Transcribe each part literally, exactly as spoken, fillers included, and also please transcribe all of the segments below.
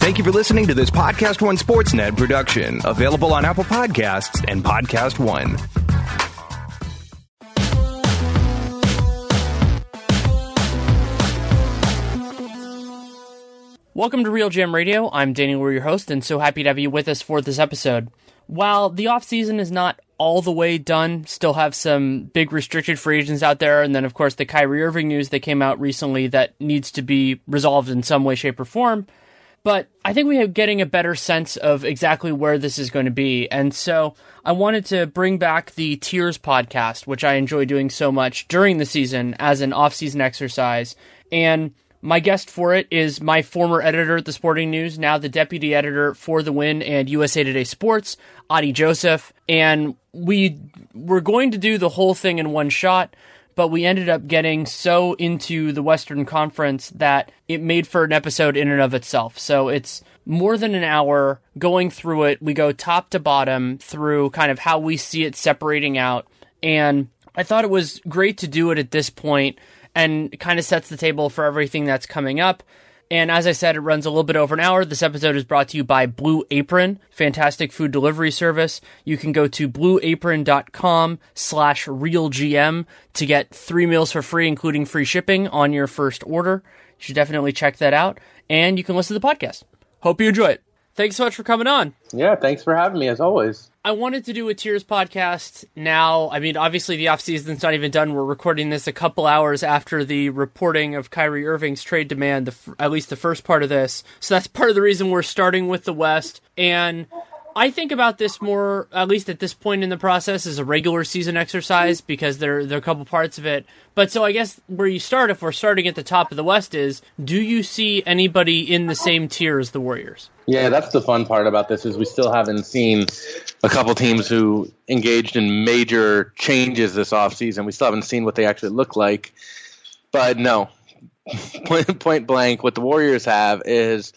Thank you for listening to this Podcast One Sportsnet production, available on Apple Podcasts and Podcast One. Welcome to Real Jam Radio. I'm Danny Lurie, your host, and so happy to have you with us for this episode. While the offseason is not all the way done, still have some big restricted free agents out there, and then, of course, the Kyrie Irving news that came out recently that needs to be resolved in some way, shape, or form. But I think we are getting a better sense of exactly where this is going to be. And so I wanted to bring back the Tiers podcast, which I enjoy doing so much during the season as an off-season exercise. And my guest for it is my former editor at the Sporting News, now the deputy editor for The Win and U S A Today Sports, Adi Joseph. And we were going to do the whole thing in one shot, but we ended up getting so into the Western Conference that it made for an episode in and of itself. So it's more than an hour going through it. We go top to bottom through kind of how we see it separating out. And I thought it was great to do it at this point, and kind of sets the table for everything that's coming up. And as I said, it runs a little bit over an hour. This episode is brought to you by Blue Apron, fantastic food delivery service. You can go to blueapron.com slash realgm to get three meals for free, including free shipping on your first order. You should definitely check that out. And you can listen to the podcast. Hope you enjoy it. Thanks so much for coming on. Yeah, thanks for having me, as always. I wanted to do a Tiers podcast now. I mean, obviously, the offseason's not even done. We're recording this a couple hours after the reporting of Kyrie Irving's trade demand, the f- at least the first part of this. So that's part of the reason we're starting with the West. And I think about this more, at least at this point in the process, as a regular season exercise, because there, there are a couple parts of it. But so I guess where you start, if we're starting at the top of the West, is do you see anybody in the same tier as the Warriors? Yeah, that's the fun part about this, is we still haven't seen a couple teams who engaged in major changes this offseason. We still haven't seen what they actually look like. But no, point, point blank, what the Warriors have is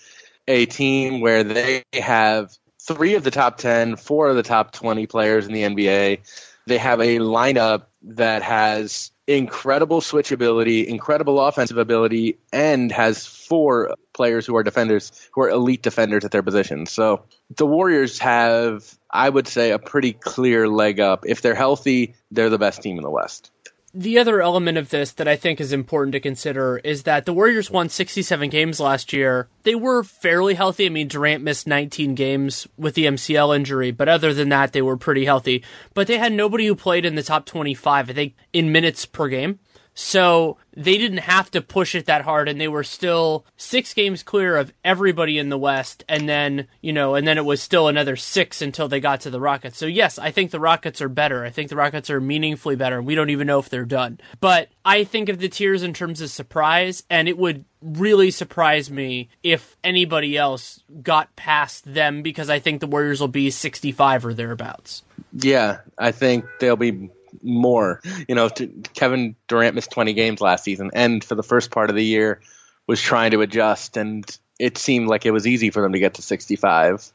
a team where they have three of the top ten, four of the top twenty players in the N B A. They have a lineup that has incredible switchability, incredible offensive ability, and has four players who are defenders, who are elite defenders at their positions. So the Warriors have, I would say, a pretty clear leg up. If they're healthy, they're the best team in the West. The other element of this that I think is important to consider is that the Warriors won sixty-seven games last year. They were fairly healthy. I mean, Durant missed nineteen games with the M C L injury, but other than that, they were pretty healthy. But they had nobody who played in the top twenty-five, I think, in minutes per game. So they didn't have to push it that hard, and they were still six games clear of everybody in the West, and then, you know, and then it was still another six until they got to the Rockets. So yes, I think the Rockets are better. I think the Rockets are meaningfully better. We don't even know if they're done. But I think of the tiers in terms of surprise, and it would really surprise me if anybody else got past them, because I think the Warriors will be sixty-five or thereabouts. Yeah, I think they'll be more. You know, to, Kevin Durant missed twenty games last season, and for the first part of the year was trying to adjust, and it seemed like it was easy for them to get to sixty-five.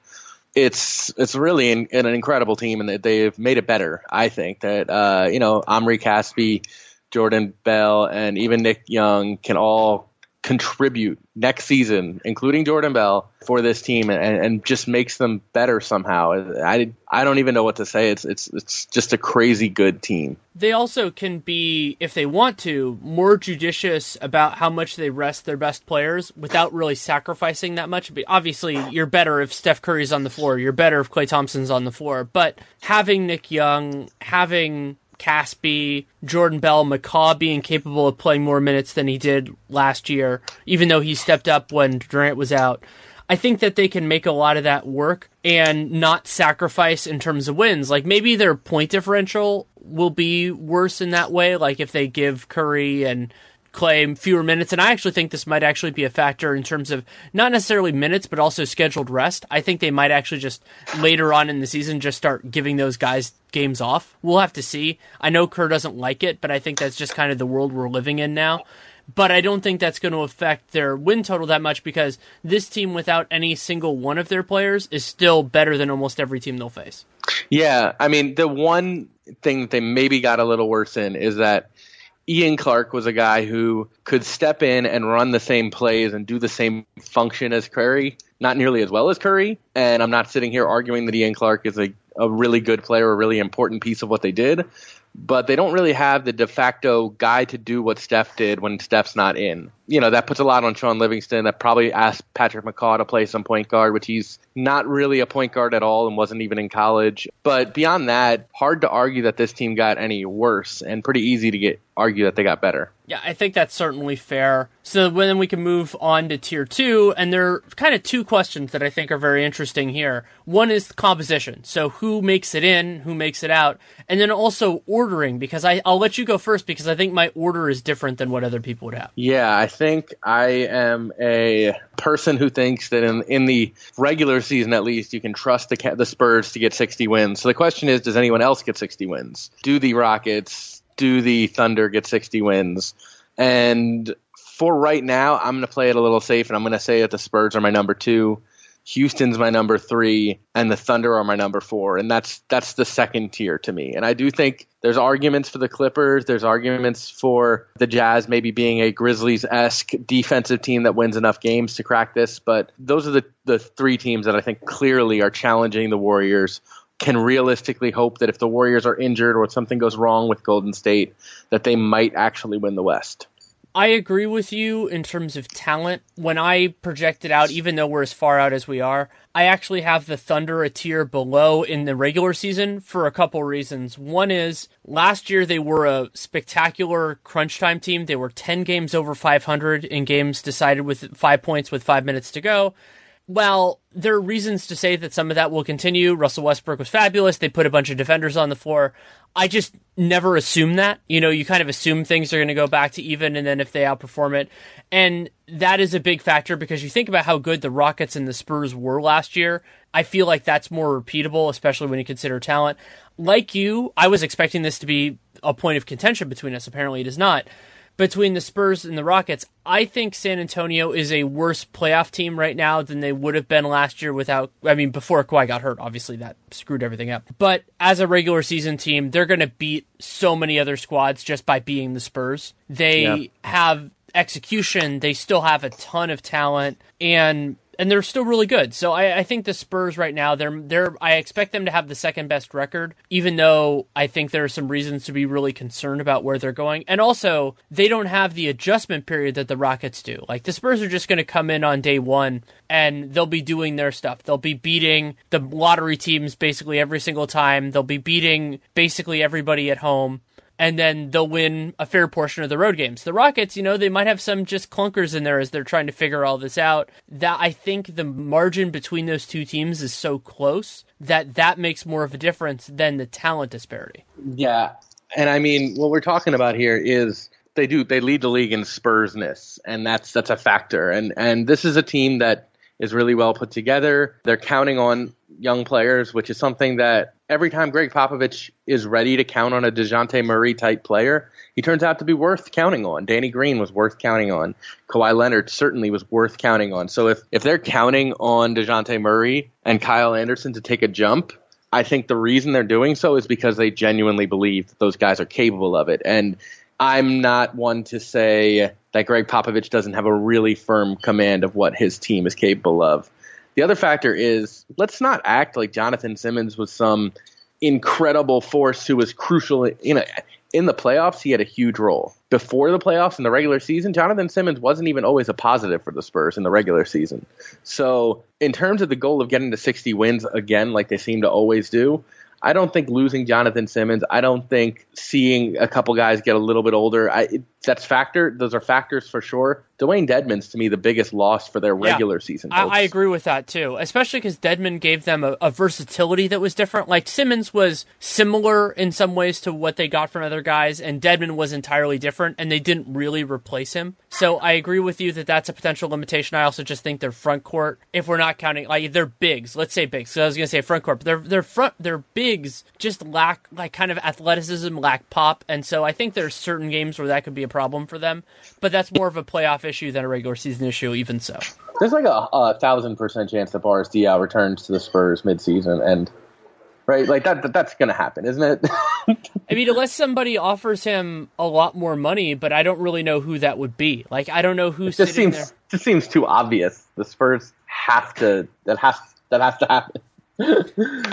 It's it's really an, an incredible team, and they've made it better, I think. That, uh, you know, Omri Caspi, Jordan Bell, and even Nick Young can all contribute next season, including Jordan Bell, for this team, and, and just makes them better somehow. I, I don't even know what to say. It's it's it's just a crazy good team. They also can be, if they want to, more judicious about how much they rest their best players without really sacrificing that much. But obviously, you're better if Steph Curry's on the floor. You're better if Klay Thompson's on the floor. But having Nick Young, having Caspi, Jordan Bell, McCaw being capable of playing more minutes than he did last year, even though he stepped up when Durant was out, I think that they can make a lot of that work and not sacrifice in terms of wins. Like, maybe their point differential will be worse in that way, like if they give Curry and Clay fewer minutes. And I actually think this might actually be a factor in terms of not necessarily minutes, but also scheduled rest. I think they might actually just later on in the season just start giving those guys games off. We'll have to see. I know Kerr doesn't like it, but I think that's just kind of the world we're living in now. But I don't think that's going to affect their win total that much, because this team without any single one of their players is still better than almost every team they'll face. Yeah, I mean, the one thing that they maybe got a little worse in is that Ian Clark was a guy who could step in and run the same plays and do the same function as Curry, not nearly as well as Curry. And I'm not sitting here arguing that Ian Clark is a, a really good player, a really important piece of what they did. But they don't really have the de facto guy to do what Steph did when Steph's not in. You know, that puts a lot on Sean Livingston. That probably asked Patrick McCaw to play some point guard, which he's not really a point guard at all and wasn't even in college. But beyond that, hard to argue that this team got any worse, and pretty easy to get argue that they got better. Yeah, I think that's certainly fair. So then we can move on to tier two, and there are kind of two questions that I think are very interesting here. One is composition, so who makes it in, who makes it out, and then also ordering, because I, I'll let you go first, because I think my order is different than what other people would have. Yeah, I think I am a person who thinks that in, in the regular season, at least, you can trust the, the Spurs to get sixty wins. So the question is, does anyone else get sixty wins? Do the Rockets... Do the Thunder get sixty wins? And for right now, I'm going to play it a little safe, and I'm going to say that the Spurs are my number two, Houston's my number three, and the Thunder are my number four. And that's that's the second tier to me. And I do think there's arguments for the Clippers. There's arguments for the Jazz maybe being a Grizzlies-esque defensive team that wins enough games to crack this. But those are the, the three teams that I think clearly are challenging the Warriors, can realistically hope that if the Warriors are injured or something goes wrong with Golden State, that they might actually win the West. I agree with you in terms of talent. When I project it out, even though we're as far out as we are, I actually have the Thunder a tier below in the regular season for a couple reasons. One is, last year they were a spectacular crunch time team. They were ten games over five hundred in games decided with five points with five minutes to go. Well, there are reasons to say that some of that will continue. Russell Westbrook was fabulous. They put a bunch of defenders on the floor. I just never assume that. You know, you kind of assume things are going to go back to even, and then if they outperform it. And that is a big factor, because you think about how good the Rockets and the Spurs were last year. I feel like that's more repeatable, especially when you consider talent. Like you, I was expecting this to be a point of contention between us. Apparently it is not. Between the Spurs and the Rockets, I think San Antonio is a worse playoff team right now than they would have been last year without, I mean, before Kawhi got hurt, obviously that screwed everything up. But as a regular season team, they're going to beat so many other squads just by being the Spurs. They yeah. have execution. They still have a ton of talent, and and they're still really good. So I, I think the Spurs right now, they're they're. I expect them to have the second best record, even though I think there are some reasons to be really concerned about where they're going. And also, they don't have the adjustment period that the Rockets do. Like, the Spurs are just going to come in on day one, and they'll be doing their stuff. They'll be beating the lottery teams basically every single time. They'll be beating basically everybody at home. And then they'll win a fair portion of the road games. The Rockets, you know, they might have some just clunkers in there as they're trying to figure all this out. That I think the margin between those two teams is so close that that makes more of a difference than the talent disparity. Yeah, and I mean, what we're talking about here is they do they lead the league in Spursness, and that's that's a factor. And and this is a team that is really well put together. They're counting on young players, which is something that every time Gregg Popovich is ready to count on a DeJounte Murray type player, he turns out to be worth counting on. Danny Green was worth counting on. Kawhi Leonard certainly was worth counting on. So if, if they're counting on DeJounte Murray and Kyle Anderson to take a jump, I think the reason they're doing so is because they genuinely believe that those guys are capable of it. And I'm not one to say that Gregg Popovich doesn't have a really firm command of what his team is capable of. The other factor is, let's not act like Jonathon Simmons was some incredible force who was crucial. You know, in the playoffs, he had a huge role. Before the playoffs and the regular season, Jonathon Simmons wasn't even always a positive for the Spurs in the regular season. So in terms of the goal of getting to sixty wins again, like they seem to always do, I don't think losing Jonathon Simmons, I don't think seeing a couple guys get a little bit older, I, it, that's factor. Those are factors for sure. Dewayne Dedmon's, to me, the biggest loss for their regular yeah, season. I, I agree with that, too, especially because Dedmon gave them a, a versatility that was different. Like, Simmons was similar in some ways to what they got from other guys, and Dedmon was entirely different, and they didn't really replace him. So I agree with you that that's a potential limitation. I also just think their front court, if we're not counting, like, they're bigs. Let's say bigs. So I was going to say front court, but their their front, their bigs just lack, like, kind of athleticism, lack pop, and so I think there's certain games where that could be a problem for them, but that's more of a playoff issue than a regular season issue, even so. There's like a, a thousand percent chance that Boris Diaw returns to the Spurs midseason, and right, like that, that that's going to happen, isn't it? I mean, unless somebody offers him a lot more money, but I don't really know who that would be. Like, I don't know who's just sitting seems, there. It just seems too obvious. The Spurs have to, that has, that has to happen.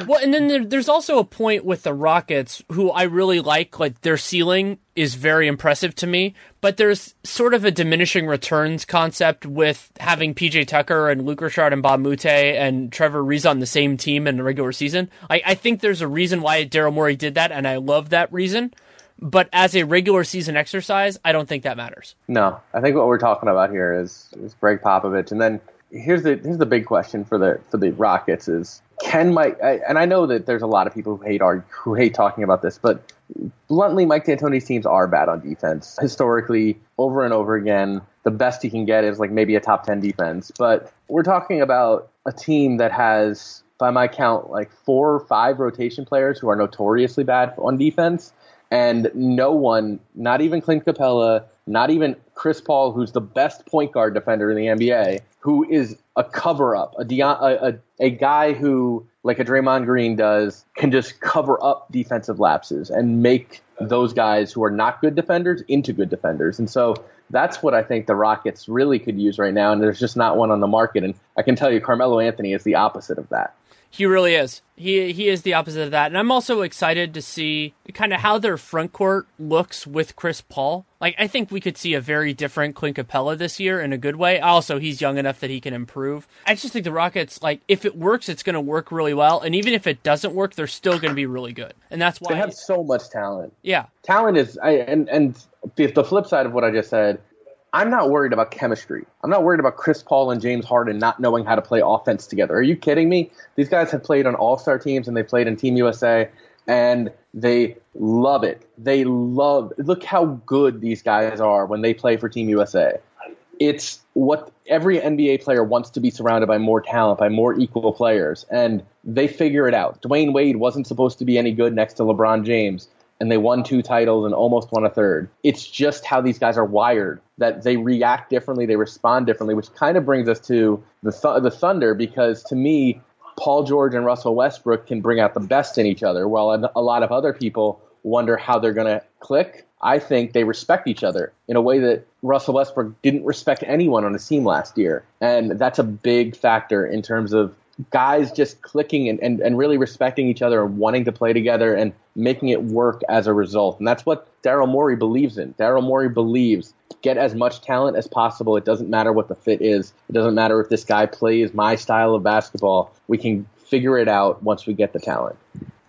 Well, and then there, there's also a point with the Rockets, who I really like. Like, their ceiling is very impressive to me, but there's sort of a diminishing returns concept with having P J Tucker and Luke Richard and Bob Mute and Trevor Rees on the same team in the regular season. I, I think there's a reason why Daryl Morey did that, and I love that reason. But as a regular season exercise, I don't think that matters. No, I think what we're talking about here is, is Gregg Popovich, and then here's the here's the big question for the for the Rockets is. Can Mike, I, and I know that there's a lot of people who hate our, who hate talking about this, but bluntly, Mike D'Antoni's teams are bad on defense. Historically, over and over again, the best he can get is like maybe a top ten defense. But we're talking about a team that has, by my count, like four or five rotation players who are notoriously bad on defense. And no one, not even Clint Capela, not even Chris Paul, who's the best point guard defender in the N B A, who is a cover-up, a, Deion, a, a a guy who, like a Draymond Green does, can just cover up defensive lapses and make those guys who are not good defenders into good defenders. And so that's what I think the Rockets really could use right now, and there's just not one on the market. And I can tell you Carmelo Anthony is the opposite of that. He really is. He he is the opposite of that. And I'm also excited to see kind of how their front court looks with Chris Paul. Like, I think we could see a very different Clint Capela this year in a good way. Also, he's young enough that he can improve. I just think the Rockets, like, if it works, it's going to work really well. And even if it doesn't work, they're still going to be really good. And that's why... They have so much talent. Yeah. Talent is... I, and, and the flip side of what I just said... I'm not worried about chemistry. I'm not worried about Chris Paul and James Harden not knowing how to play offense together. Are you kidding me? These guys have played on all-star teams, and they played in Team U S A, and they love it. They love – look how good these guys are when they play for Team U S A. It's what every N B A player wants to be surrounded by more talent, by more equal players, and they figure it out. Dwayne Wade wasn't supposed to be any good next to LeBron James, and they won two titles and almost won a third. It's just how these guys are wired, that they react differently, they respond differently, which kind of brings us to the th- the Thunder, because to me, Paul George and Russell Westbrook can bring out the best in each other, while a lot of other people wonder how they're going to click. I think they respect each other in a way that Russell Westbrook didn't respect anyone on his team last year. And that's a big factor in terms of guys just clicking and, and, and really respecting each other and wanting to play together and making it work as a result. And that's what Daryl Morey believes in. Daryl Morey believes get as much talent as possible. It doesn't matter what the fit is. It doesn't matter if this guy plays my style of basketball. We can figure it out once we get the talent.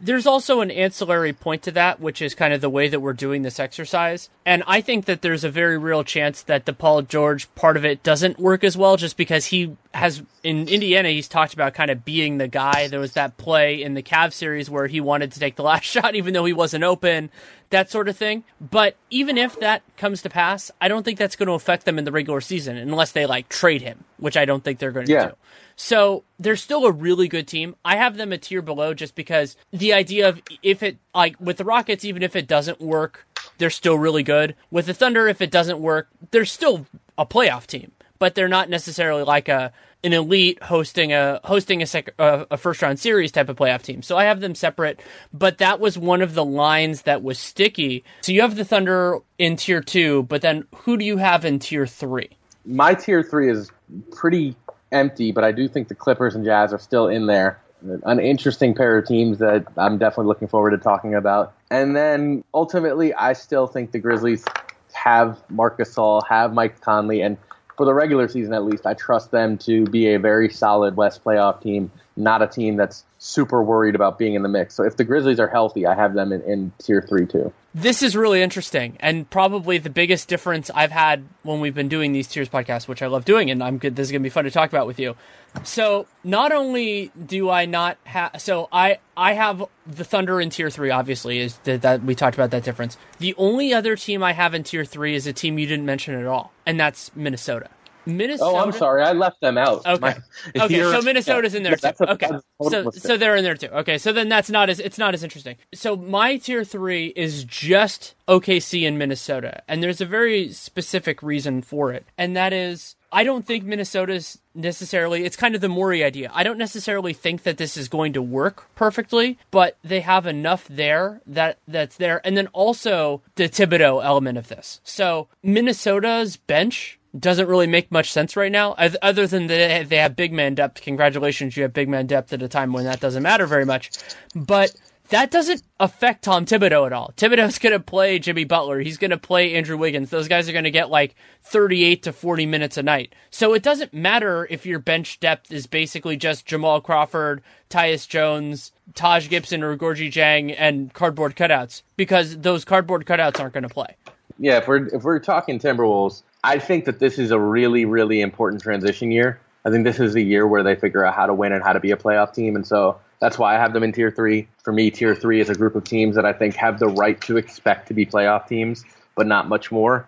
There's also an ancillary point to that, which is kind of the way that we're doing this exercise. And I think that there's a very real chance that the Paul George part of it doesn't work as well, just because he has, in Indiana, he's talked about kind of being the guy. There was that play in the Cavs series where he wanted to take the last shot, even though he wasn't open, that sort of thing. But even if that comes to pass, I don't think that's going to affect them in the regular season unless they like trade him, which I don't think they're going to yeah. do. So they're still a really good team. I have them a tier below just because the idea of if it, like with the Rockets, even if it doesn't work, they're still really good. With the Thunder, if it doesn't work, they're still a playoff team. but they're not necessarily like a an elite hosting a hosting a, sec, a, a first round series type of playoff team. So I have them separate, but that was one of the lines that was sticky. So you have the Thunder in tier two, but then who do you have in tier three? My tier three is pretty empty, but I do think the Clippers and Jazz are still in there. An interesting pair of teams that I'm definitely looking forward to talking about. And then ultimately, I still think the Grizzlies have Marc Gasol, have Mike Conley, and for the regular season at least, I trust them to be a very solid West playoff team, not a team that's super worried about being in the mix. So if the Grizzlies are healthy, I have them in, in tier three too. This is really interesting, and probably the biggest difference I've had when we've been doing these tiers podcasts, which I love doing, and I'm good. This is going to be fun to talk about with you. So not only do I not have, so I, I have the Thunder in tier three, obviously, is the, that we talked about that difference. The only other team I have in tier three is a team you didn't mention at all, and that's Minnesota. Minnesota. Oh, I'm sorry. I left them out. Okay. My, okay. So Minnesota's yeah. in there too. A, okay. So so they're in there too. Okay. So then that's not as it's not as interesting. So my tier three is just O K C in Minnesota, and there's a very specific reason for it, and that is I don't think Minnesota's necessarily. It's kind of the Morey idea. I don't necessarily think that this is going to work perfectly, but they have enough there that that's there, and then also the Thibodeau element of this. So Minnesota's bench doesn't really make much sense right now, other than that they have big man depth. Congratulations, you have big man depth at a time when that doesn't matter very much. But that doesn't affect Tom Thibodeau at all. Thibodeau's going to play Jimmy Butler. He's going to play Andrew Wiggins. Those guys are going to get like thirty-eight to forty minutes a night. So it doesn't matter if your bench depth is basically just Jamal Crawford, Tyus Jones, Taj Gibson, or Gorgui Dieng, and cardboard cutouts, because those cardboard cutouts aren't going to play. Yeah, if we're if we're talking Timberwolves, I think that this is a really, really important transition year. I think this is the year where they figure out how to win and how to be a playoff team. And so that's why I have them in tier three. For me, tier three is a group of teams that I think have the right to expect to be playoff teams, but not much more.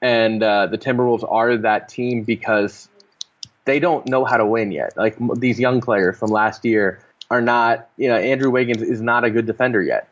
And uh, the Timberwolves are that team because they don't know how to win yet. Like these young players from last year are not, you know, Andrew Wiggins is not a good defender yet.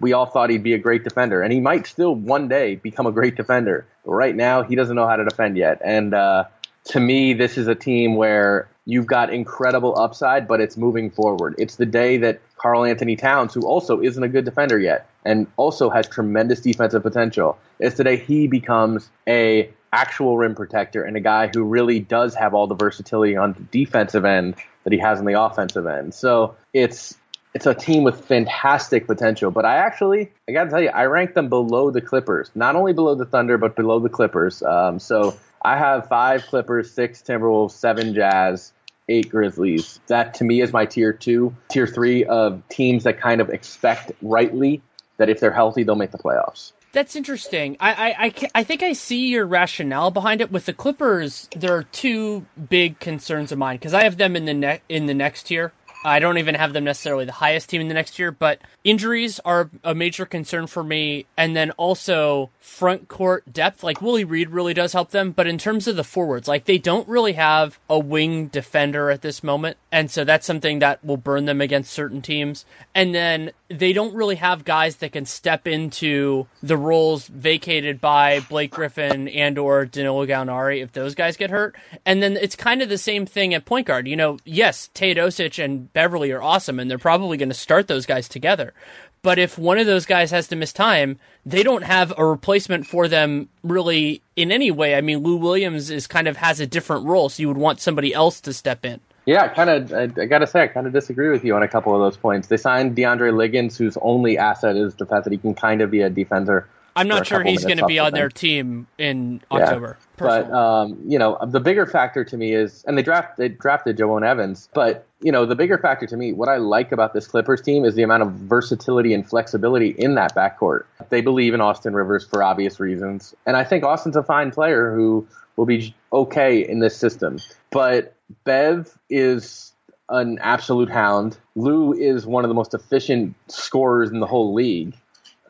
We all thought he'd be a great defender, and he might still one day become a great defender. But right now, he doesn't know how to defend yet. And uh, to me, this is a team where you've got incredible upside, but it's moving forward. It's the day that Karl-Anthony Towns, who also isn't a good defender yet and also has tremendous defensive potential, it's the day he becomes a actual rim protector and a guy who really does have all the versatility on the defensive end that he has on the offensive end. So it's... It's a team with fantastic potential, but I actually, I got to tell you, I rank them below the Clippers, not only below the Thunder, but below the Clippers. Um, so I have five Clippers, six Timberwolves, seven Jazz, eight Grizzlies. That to me is my tier two, tier three of teams that kind of expect rightly that if they're healthy, they'll make the playoffs. That's interesting. I, I, I, I think I see your rationale behind it. With the Clippers, there are two big concerns of mine because I have them in the ne- in the next tier. I don't even have them necessarily the highest team in the next year, but injuries are a major concern for me. And then also front court depth, like Willie Reed really does help them. But in terms of the forwards, like they don't really have a wing defender at this moment. And so that's something that will burn them against certain teams. And then they don't really have guys that can step into the roles vacated by Blake Griffin and or Danilo Gallinari if those guys get hurt. And then it's kind of the same thing at point guard. You know, yes, Tate Osich and Beverly are awesome, and they're probably going to start those guys together. But if one of those guys has to miss time, they don't have a replacement for them really in any way. I mean, Lou Williams is kind of has a different role, so you would want somebody else to step in. Yeah, I kind of, I, I got to say, I kind of disagree with you on a couple of those points. They signed DeAndre Liggins, whose only asset is the fact that he can kind of be a defender. I'm not sure he's going to be on their team in October. Yeah. But, um, you know, the bigger factor to me is, and they draft they drafted Joan Evans, but, you know, the bigger factor to me, what I like about this Clippers team is the amount of versatility and flexibility in that backcourt. They believe in Austin Rivers for obvious reasons. And I think Austin's a fine player who will be okay in this system. But Bev is an absolute hound. Lou is one of the most efficient scorers in the whole league.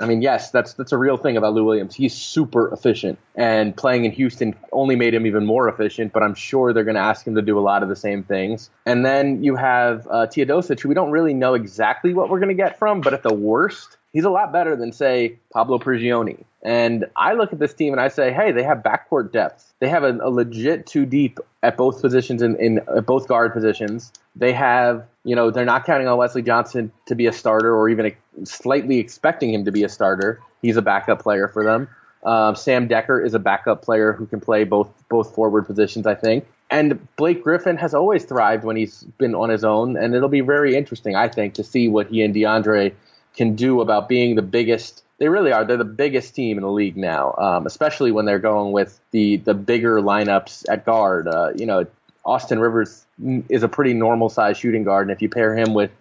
I mean, yes, that's that's a real thing about Lou Williams. He's super efficient, and playing in Houston only made him even more efficient, but I'm sure they're going to ask him to do a lot of the same things. And then you have uh, Teodosic, who we don't really know exactly what we're going to get from, but at the worst, he's a lot better than, say, Pablo Prigioni And I look at this team and I say, hey, they have backcourt depth. They have a, a legit two deep at both positions in, in at both guard positions. They have, you know, they're not counting on Wesley Johnson to be a starter or even a, slightly expecting him to be a starter. He's a backup player for them. Uh, Sam Decker is a backup player who can play both both forward positions, I think. And Blake Griffin has always thrived when he's been on his own, and it'll be very interesting, I think, to see what he and DeAndre can do about being the biggest. They really are. They're the biggest team in the league now, um, especially when they're going with the the bigger lineups at guard. Uh, you know, Austin Rivers is a pretty normal-sized shooting guard, and if you pair him with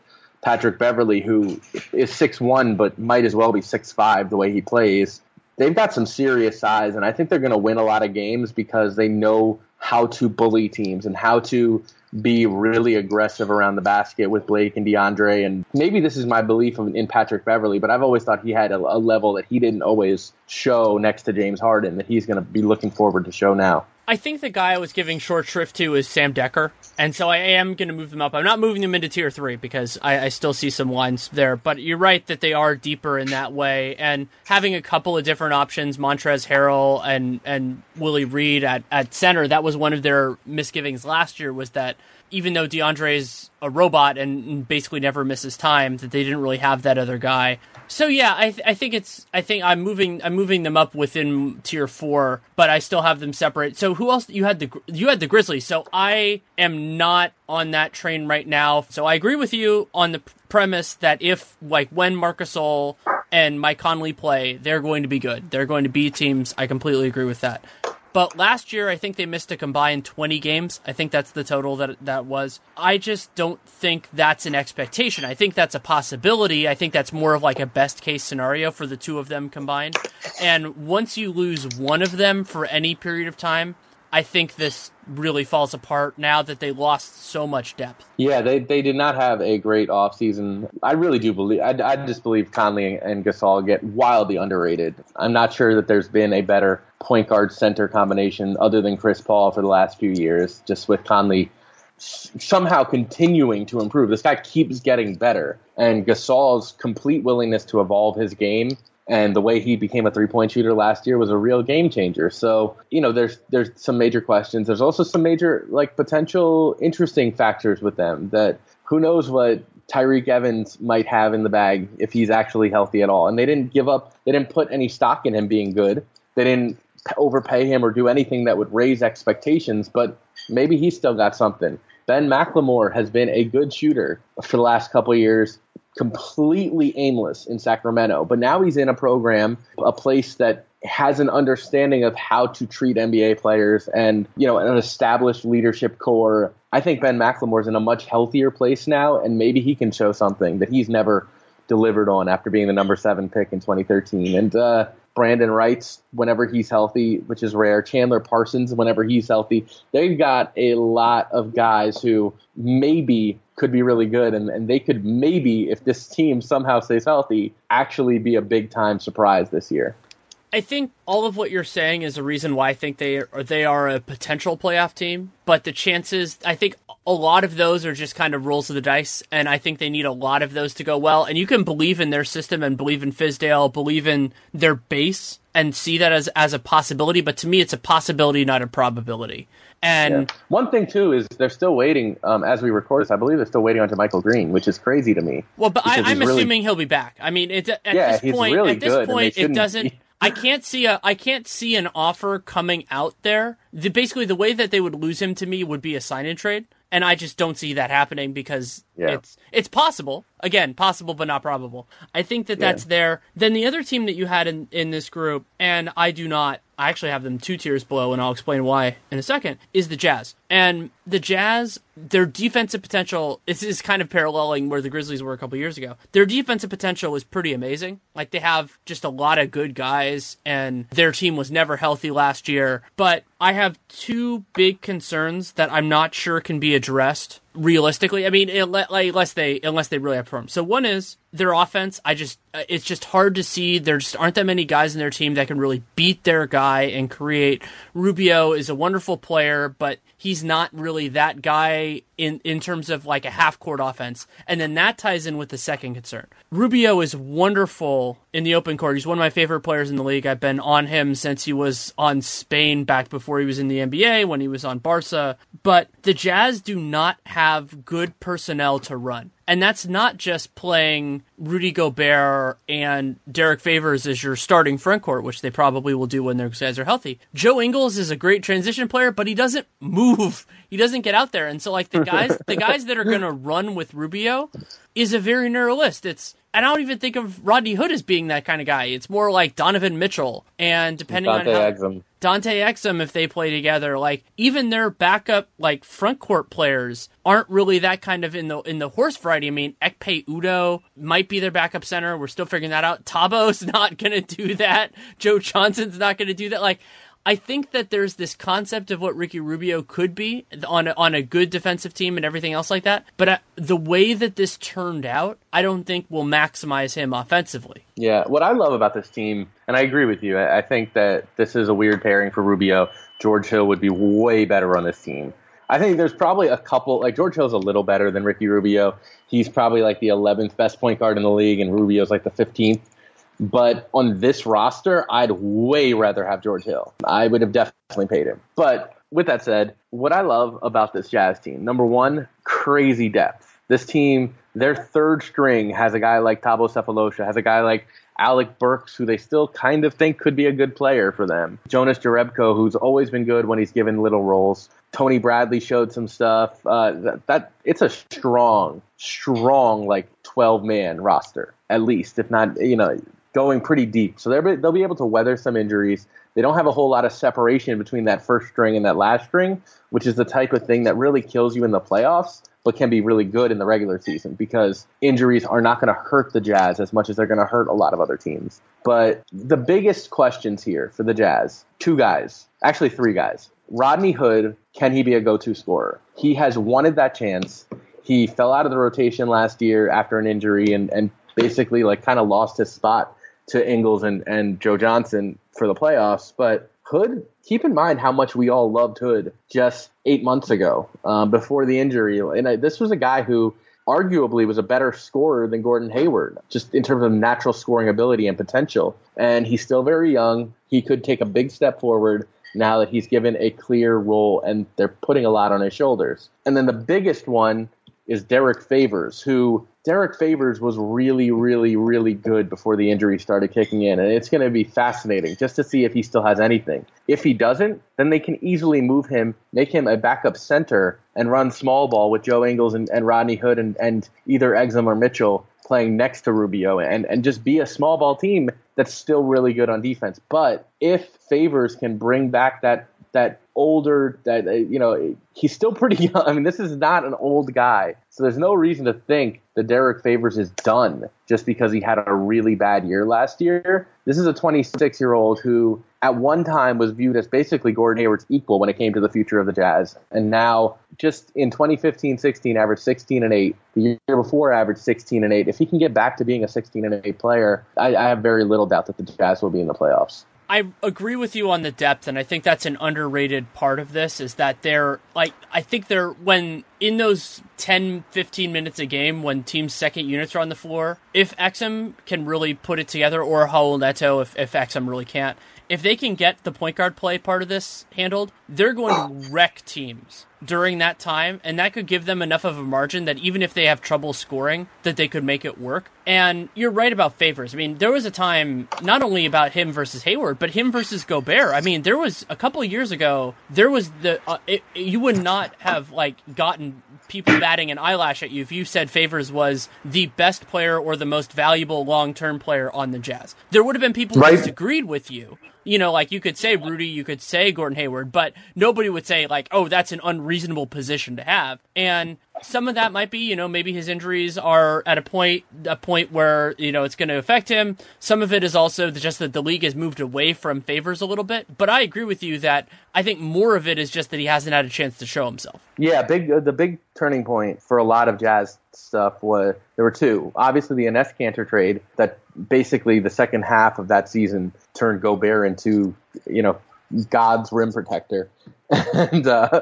Patrick Beverley, who is six one but might as well be six five the way he plays, they've got some serious size, and I think they're going to win a lot of games because they know how to bully teams and how to be really aggressive around the basket with Blake and DeAndre. And maybe this is my belief of, in Patrick Beverley, but I've always thought he had a, a level that he didn't always show next to James Harden that he's going to be looking forward to show now. I think the guy I was giving short shrift to is Sam Decker, and so I am going to move them up. I'm not moving them into Tier three because I, I still see some lines there, but you're right that they are deeper in that way, and having a couple of different options, Montrezl Harrell and, and Willie Reed at, at center, that was one of their misgivings last year, was that even though DeAndre's a robot and basically never misses time, that they didn't really have that other guy. So yeah, I th- I think it's I think I'm moving I'm moving them up within Tier four, but I still have them separate. So who else you had the you had the Grizzlies. So I am not on that train right now. So I agree with you on the premise that if like when Marc Gasol and Mike Conley play, they're going to be good. They're going to be teams. I completely agree with that. But last year, I think they missed a combined twenty games. I think that's the total that that was. I just don't think that's an expectation. I think that's a possibility. I think that's more of like a best case scenario for the two of them combined. And once you lose one of them for any period of time, I think this really falls apart now that they lost so much depth. Yeah, they they did not have a great offseason. I really do believe, I, I just believe Conley and Gasol get wildly underrated. I'm not sure that there's been a better point guard center combination other than Chris Paul for the last few years, just with Conley somehow continuing to improve. This guy keeps getting better, and Gasol's complete willingness to evolve his game and the way he became a three-point shooter last year was a real game changer. So, you know, there's there's some major questions. There's also some major, like, potential interesting factors with them that who knows what Tyreek Evans might have in the bag if he's actually healthy at all. And they didn't give up. They didn't put any stock in him being good. They didn't overpay him or do anything that would raise expectations, but maybe he's still got something. Ben McLemore has been a good shooter for the last couple of years, completely aimless in Sacramento. But now he's in a program, a place that has an understanding of how to treat N B A players and, you know, an established leadership core. I think Ben McLemore's in a much healthier place now, and maybe he can show something that he's never delivered on after being the number seven pick in twenty thirteen. And uh, Brandon Wrights, whenever he's healthy, which is rare, Chandler Parsons, whenever he's healthy, they've got a lot of guys who maybe could be really good, and, and they could maybe, if this team somehow stays healthy, actually be a big-time surprise this year. I think all of what you're saying is a reason why I think they are, they are a potential playoff team, but the chances, I think a lot of those are just kind of rolls of the dice, and I think they need a lot of those to go well, and you can believe in their system and believe in Fizdale, believe in their base, and see that as, as a possibility, but to me it's a possibility, not a probability. And yeah. One thing, too, is they're still waiting, um, as we record this, I believe they're still waiting on Michael Green, which is crazy to me. Well, but I, I'm assuming really, he'll be back. I mean, it, at, yeah, this point, really at this good, point, it doesn't... Be. I can't see a I can't see an offer coming out there. The, basically, the way that they would lose him to me would be a sign-and-trade, and I just don't see that happening because yeah. it's it's possible. Again, possible but not probable. I think that yeah. that's there. Then the other team that you had in, in this group, and I do not... I actually have them two tiers below, and I'll explain why in a second, is the Jazz. And the Jazz, their defensive potential, this is kind of paralleling where the Grizzlies were a couple years ago. Their defensive potential was pretty amazing. Like, they have just a lot of good guys, and their team was never healthy last year. But I have two big concerns that I'm not sure can be addressed realistically. I mean, unless they unless they really have problems. So one is their offense. I just it's just hard to see. There just aren't that many guys in their team that can really beat their guy and create. Rubio is a wonderful player, but he's not really that guy in, in terms of like a half-court offense. And then that ties in with the second concern. Rubio is wonderful in the open court. He's one of my favorite players in the league. I've been on him since he was on Spain back before he was in the N B A, when he was on Barca. But the Jazz do not have good personnel to run. And that's not just playing Rudy Gobert and Derek Favors as your starting front court, which they probably will do when their guys are healthy. Joe Ingles is a great transition player, but he doesn't move. He doesn't get out there. And so like the guys the guys that are going to run with Rubio is a very narrow list. It's and I don't even think of Rodney Hood as being that kind of guy. It's more like Donovan Mitchell. And depending Dante on how... Exum. Dante Exum, if they play together, like even their backup, like front court players aren't really that kind of in the in the horse variety. I mean, Ekpe Udoh might be their backup center. We're still figuring that out. Tabo's not going to do that. Joe Johnson's not going to do that. Like, I think that there's this concept of what Ricky Rubio could be on a, on a good defensive team and everything else like that. But I, the way that this turned out, I don't think will maximize him offensively. Yeah, what I love about this team, and I agree with you, I think that this is a weird pairing for Rubio. George Hill would be way better on this team. I think there's probably a couple, like George Hill's a little better than Ricky Rubio. He's probably like the eleventh best point guard in the league, and Rubio's like the fifteenth. But on this roster, I'd way rather have George Hill. I would have definitely paid him. But with that said, what I love about this Jazz team, number one, crazy depth. This team, their third string has a guy like Thabo Sefolosha, has a guy like Alec Burks, who they still kind of think could be a good player for them. Jonas Jerebko, who's always been good when he's given little roles. Tony Bradley showed some stuff. Uh, that, that it's a strong, strong like twelve-man roster, at least, if not, you know, going pretty deep. So they'll be able to weather some injuries. They don't have a whole lot of separation between that first string and that last string, which is the type of thing that really kills you in the playoffs, but can be really good in the regular season because injuries are not going to hurt the Jazz as much as they're going to hurt a lot of other teams. But the biggest questions here for the Jazz, two guys, actually three guys. Rodney Hood, can he be a go-to scorer? He has wanted that chance. He fell out of the rotation last year after an injury and, and basically like kind of lost his spot to Ingles and, and Joe Johnson for the playoffs. But Hood, keep in mind how much we all loved Hood just eight months ago uh, before the injury. And I, this was a guy who arguably was a better scorer than Gordon Hayward, just in terms of natural scoring ability and potential. And he's still very young. He could take a big step forward now that he's given a clear role and they're putting a lot on his shoulders. And then the biggest one is Derek Favors, who Derek Favors was really, really, really good before the injury started kicking in. And it's going to be fascinating just to see if he still has anything. If he doesn't, then they can easily move him, make him a backup center, and run small ball with Joe Ingles and, and Rodney Hood and, and either Exum or Mitchell playing next to Rubio and, and just be a small ball team that's still really good on defense. But if Favors can bring back that that older, that, you know, he's still pretty young. I mean, this is not an old guy. So there's no reason to think that Derek Favors is done just because he had a really bad year last year. This is a twenty-six-year-old who at one time was viewed as basically Gordon Hayward's equal when it came to the future of the Jazz. And now just in twenty fifteen sixteen, averaged sixteen and eight. The year before, averaged sixteen and eight. If he can get back to being a sixteen and eight player, I, I have very little doubt that the Jazz will be in the playoffs. I agree with you on the depth, and I think that's an underrated part of this, is that they're, like, I think they're, when, in those ten, fifteen minutes a game, when teams' second units are on the floor, if Exum can really put it together, or Raul Neto, if, if Exum really can't, if they can get the point guard play part of this handled, they're going to wreck teams during that time, and that could give them enough of a margin that even if they have trouble scoring, that they could make it work. And you're right about Favors. I mean, there was a time not only about him versus Hayward, but him versus Gobert. I mean, there was a couple of years ago, there was the uh, it, you would not have like gotten people batting an eyelash at you if you said Favors was the best player or the most valuable long-term player on the Jazz. There would have been people right. who disagreed with you. You know, like you could say Rudy, you could say Gordon Hayward, but nobody would say like, oh, that's an unreasonable position to have. And some of that might be, you know, maybe his injuries are at a point, a point where, you know, it's going to affect him. Some of it is also just that the league has moved away from Favors a little bit. But I agree with you that I think more of it is just that he hasn't had a chance to show himself. Yeah, big uh, the big turning point for a lot of Jazz stuff was there were two. Obviously, the Enes Kanter trade that basically the second half of that season turned Gobert into, you know, God's rim protector. And uh,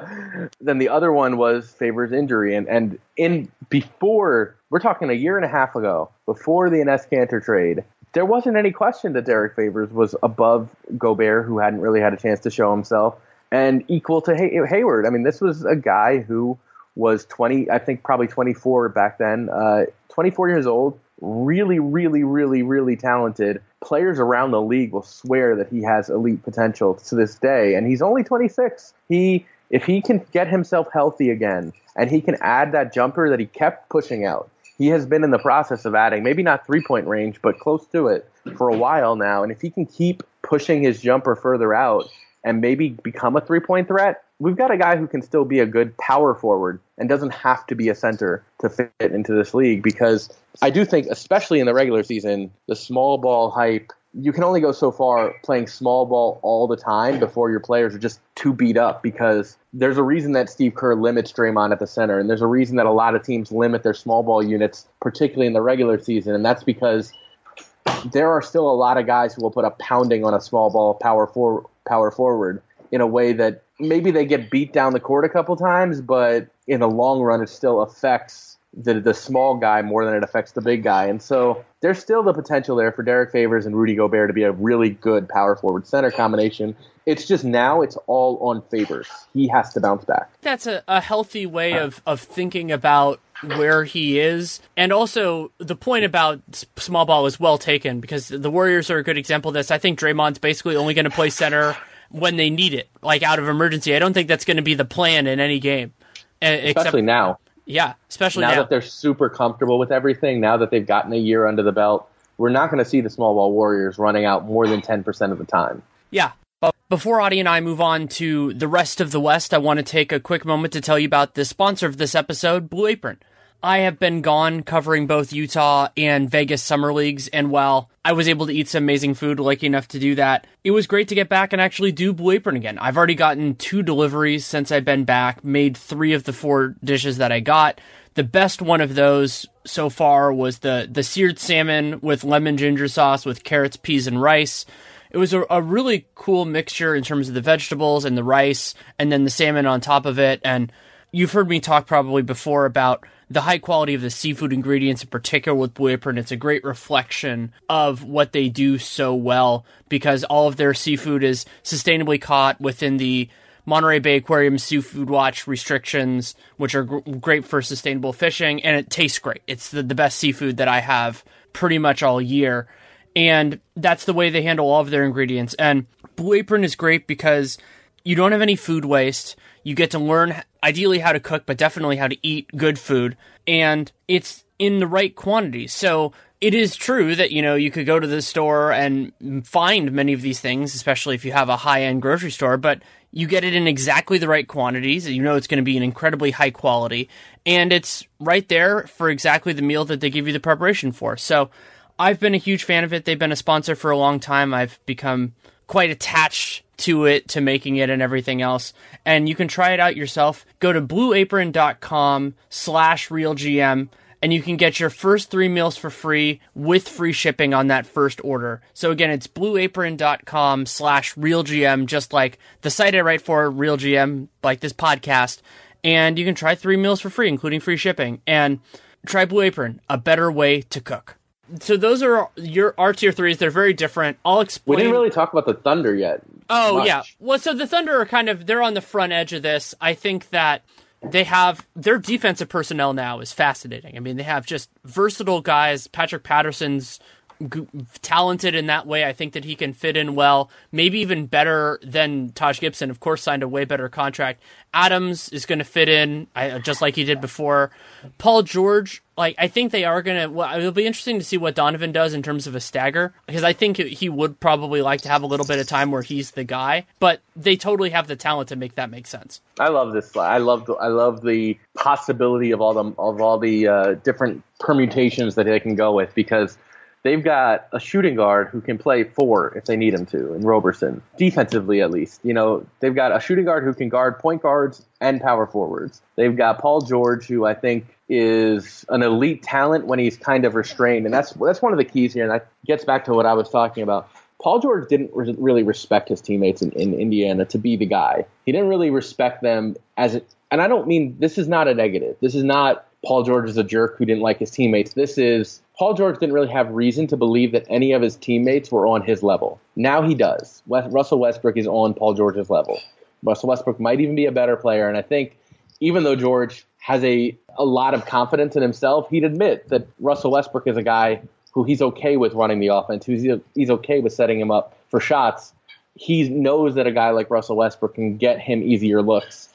then the other one was Favors' injury. And, and in before, we're talking a year and a half ago, before the Enes Kanter trade, there wasn't any question that Derek Favors was above Gobert, who hadn't really had a chance to show himself, and equal to Hay- Hayward. I mean, this was a guy who was twenty, I think probably twenty-four back then, uh, twenty-four years old, really, really, really, really talented. Players around the league will swear that he has elite potential to this day, and he's only twenty-six. He, if he can get himself healthy again, and he can add that jumper that he kept pushing out, he has been in the process of adding, maybe not three-point range, but close to it for a while now. And if he can keep pushing his jumper further out and maybe become a three-point threat, we've got a guy who can still be a good power forward and doesn't have to be a center to fit into this league, because I do think, especially in the regular season, the small ball hype, you can only go so far playing small ball all the time before your players are just too beat up, because there's a reason that Steve Kerr limits Draymond at the center, and there's a reason that a lot of teams limit their small ball units, particularly in the regular season, and that's because there are still a lot of guys who will put a pounding on a small ball power for, power forward in a way that maybe they get beat down the court a couple times, but in the long run it still affects the the small guy more than it affects the big guy. And so there's still the potential there for Derek Favors and Rudy Gobert to be a really good power forward center combination. It's just now it's all on Favors. He has to bounce back. That's a, a healthy way of, of thinking about where he is. And also the point about small ball is well taken, because the Warriors are a good example of this. I think Draymond's basically only going to play center when they need it, like out of emergency. I don't think that's going to be the plan in any game. Except, especially now. Yeah, especially now. Now that they're super comfortable with everything, now that they've gotten a year under the belt, we're not going to see the small ball Warriors running out more than ten percent of the time. Yeah. Before Adi and I move on to the rest of the West, I want to take a quick moment to tell you about the sponsor of this episode, Blue Apron. I have been gone covering both Utah and Vegas summer leagues, and while I was able to eat some amazing food, lucky enough to do that, it was great to get back and actually do Blue Apron again. I've already gotten two deliveries since I've been back, made three of the four dishes that I got. The best one of those so far was the, the seared salmon with lemon ginger sauce with carrots, peas, and rice. It was a, a really cool mixture in terms of the vegetables and the rice, and then the salmon on top of it. And you've heard me talk probably before about the high quality of the seafood ingredients, in particular with Blue Apron. It's a great reflection of what they do so well, because all of their seafood is sustainably caught within the Monterey Bay Aquarium Seafood Watch restrictions, which are gr- great for sustainable fishing, and it tastes great. It's the, the best seafood that I have pretty much all year, and that's the way they handle all of their ingredients. And Blue Apron is great because you don't have any food waste. You get to learn ideally how to cook, but definitely how to eat good food. And it's in the right quantity. So it is true that, you know, you could go to the store and find many of these things, especially if you have a high-end grocery store, but you get it in exactly the right quantities. You know it's going to be an incredibly high quality. And it's right there for exactly the meal that they give you the preparation for. So I've been a huge fan of it. They've been a sponsor for a long time. I've become quite attached to it, to making it and everything else. And you can try it out yourself. Go to blueapron.com slash realgm and you can get your first three meals for free with free shipping on that first order. So again, it's blueapron.com slash realgm, just like the site I write for, RealGM, like this podcast. And you can try three meals for free, including free shipping. And try Blue Apron, a better way to cook. So those are your our tier threes. They're very different. I'll explain. We didn't really talk about the Thunder yet. Oh, much. Yeah. Well, so the Thunder are kind of, they're on the front edge of this. I think that they have, their defensive personnel now is fascinating. I mean, they have just versatile guys. Patrick Patterson's g- talented in that way. I think that he can fit in well, maybe even better than Taj Gibson, of course, signed a way better contract. Adams is going to fit in I, just like he did before. Paul George, like, I think they are going to, well, it'll be interesting to see what Donovan does in terms of a stagger, because I think he would probably like to have a little bit of time where he's the guy, but they totally have the talent to make that make sense. I love this slide. I love, I love the possibility of all the, of all the uh, different permutations that they can go with, because they've got a shooting guard who can play four if they need him to, in Roberson, defensively at least. You know, they've got a shooting guard who can guard point guards and power forwards. They've got Paul George, who I think is an elite talent when he's kind of restrained. And that's that's one of the keys here, and that gets back to what I was talking about. Paul George didn't re- really respect his teammates in, in Indiana to be the guy. He didn't really respect them as it. And I don't mean, this is not a negative. This is not Paul George is a jerk who didn't like his teammates. This is Paul George didn't really have reason to believe that any of his teammates were on his level. Now he does. West, Russell Westbrook is on Paul George's level. Russell Westbrook might even be a better player. And I think even though George has a, a lot of confidence in himself, he'd admit that Russell Westbrook is a guy who he's okay with running the offense, who's he's okay with setting him up for shots. He knows that a guy like Russell Westbrook can get him easier looks.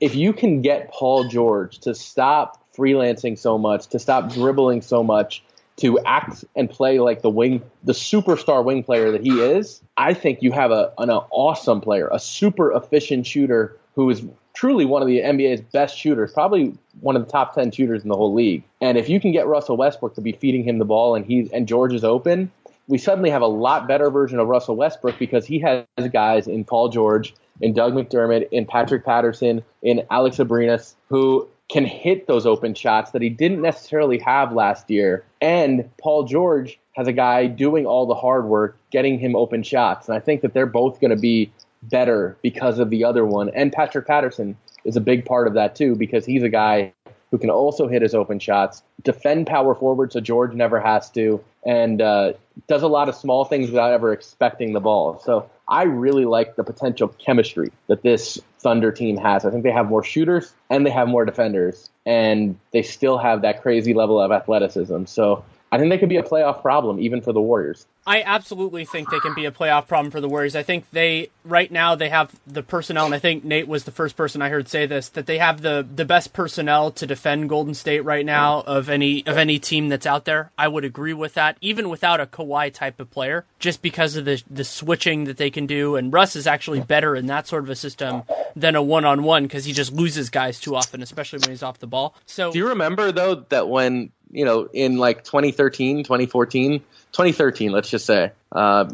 If you can get Paul George to stop freelancing so much, to stop dribbling so much, to act and play like the wing, the superstar wing player that he is, I think you have a, an awesome player, a super efficient shooter who is truly one of the N B A's best shooters, probably one of the top ten shooters in the whole league. And if you can get Russell Westbrook to be feeding him the ball and he's and George is open, we suddenly have a lot better version of Russell Westbrook because he has guys in Paul George, in Doug McDermott, in Patrick Patterson, in Alex Abrines, who can hit those open shots that he didn't necessarily have last year. And Paul George has a guy doing all the hard work, getting him open shots. And I think that they're both going to be better because of the other one. And Patrick Patterson is a big part of that too, because he's a guy who can also hit his open shots, defend power forward so George never has to, and uh, does a lot of small things without ever expecting the ball. So I really like the potential chemistry that this Thunder team has. I think they have more shooters and they have more defenders, and they still have that crazy level of athleticism. So I think they could be a playoff problem even for the Warriors. I absolutely think they can be a playoff problem for the Warriors. I think they, right now, they have the personnel, and I think Nate was the first person I heard say this, that they have the, the best personnel to defend Golden State right now of any of any team that's out there. I would agree with that, even without a Kawhi type of player, just because of the, the switching that they can do, and Russ is actually better in that sort of a system than a one-on-one because he just loses guys too often, especially when he's off the ball. So, do you remember, though, that when, you know, in like twenty thirteen, twenty fourteen, twenty thirteen, let's just say, uh,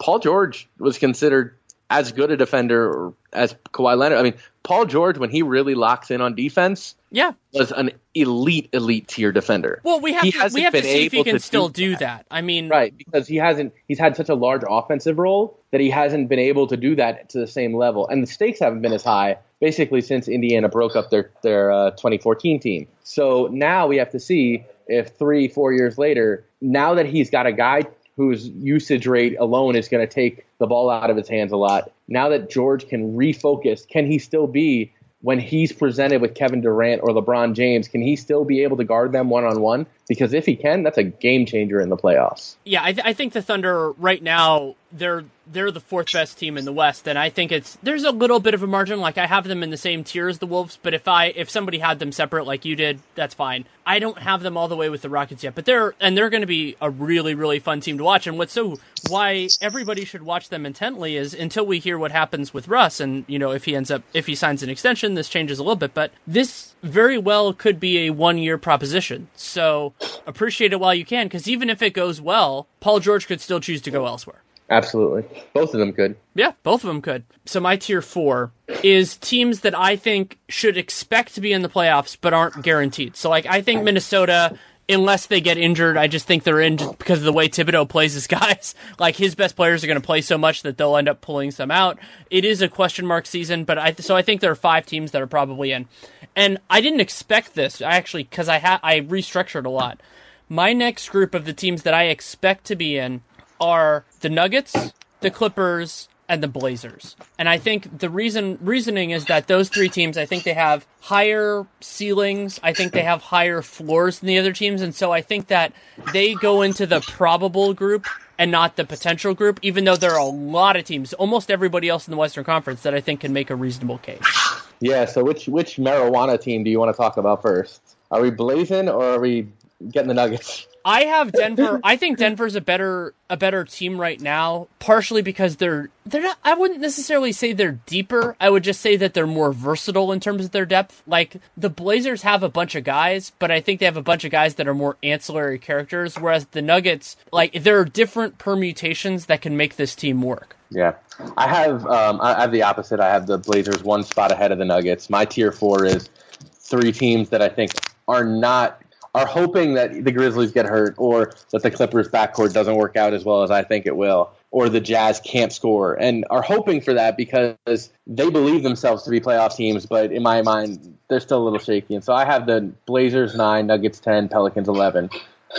Paul George was considered as good a defender as Kawhi Leonard. I mean, Paul George, when he really locks in on defense, yeah, was an elite, elite tier defender. Well, we have he to, we have to see if he can still do that. that. I mean, right, because he hasn't. He's had such a large offensive role that he hasn't been able to do that to the same level, and the stakes haven't been as high basically since Indiana broke up their their uh, twenty fourteen team. So now we have to see if three, four years later, now that he's got a guy whose usage rate alone is going to take the ball out of his hands a lot, now that George can refocus, can he still be, when he's presented with Kevin Durant or LeBron James, can he still be able to guard them one-on-one? Because if he can, that's a game changer in the playoffs. Yeah, I, th- I think the Thunder right now, they're they're the fourth best team in the West, and I think it's there's a little bit of a margin. Like, I have them in the same tier as the Wolves, but if I if somebody had them separate like you did, that's fine. I don't have them all the way with the Rockets yet, but they're and they're going to be a really really fun team to watch. And what's so why everybody should watch them intently is until we hear what happens with Russ, and you know if he ends up if he signs an extension, this changes a little bit, but this very well could be a one year proposition. So appreciate it while you can, because even if it goes well, Paul George could still choose to go elsewhere. Absolutely. Both of them could. Yeah, both of them could. So my tier four is teams that I think should expect to be in the playoffs but aren't guaranteed. So, like, I think Minnesota, unless they get injured, I just think they're in just because of the way Thibodeau plays his guys. Like, his best players are going to play so much that they'll end up pulling some out. It is a question mark season, but I so I think there are five teams that are probably in. And I didn't expect this, actually, because I, ha- I restructured a lot. My next group of the teams that I expect to be in are the Nuggets, the Clippers, and the Blazers. And I think the reason reasoning is that those three teams, I think they have higher ceilings, I think they have higher floors than the other teams, and so I think that they go into the probable group and not the potential group, even though there are a lot of teams, almost everybody else in the Western Conference, that I think can make a reasonable case. Yeah, so which, which marijuana team do you want to talk about first? Are we blazing or are we getting the Nuggets? I have Denver. I think Denver's a better a better team right now, partially because they're they're not. I wouldn't necessarily say they're deeper. I would just say that they're more versatile in terms of their depth. Like, the Blazers have a bunch of guys, but I think they have a bunch of guys that are more ancillary characters. Whereas the Nuggets, like, there are different permutations that can make this team work. Yeah, I have um, I have the opposite. I have the Blazers one spot ahead of the Nuggets. My tier four is three teams that I think are not. are hoping that the Grizzlies get hurt, or that the Clippers' backcourt doesn't work out as well as I think it will, or the Jazz can't score, and are hoping for that because they believe themselves to be playoff teams, but in my mind, they're still a little shaky. And so I have the Blazers nine, Nuggets ten, Pelicans eleven.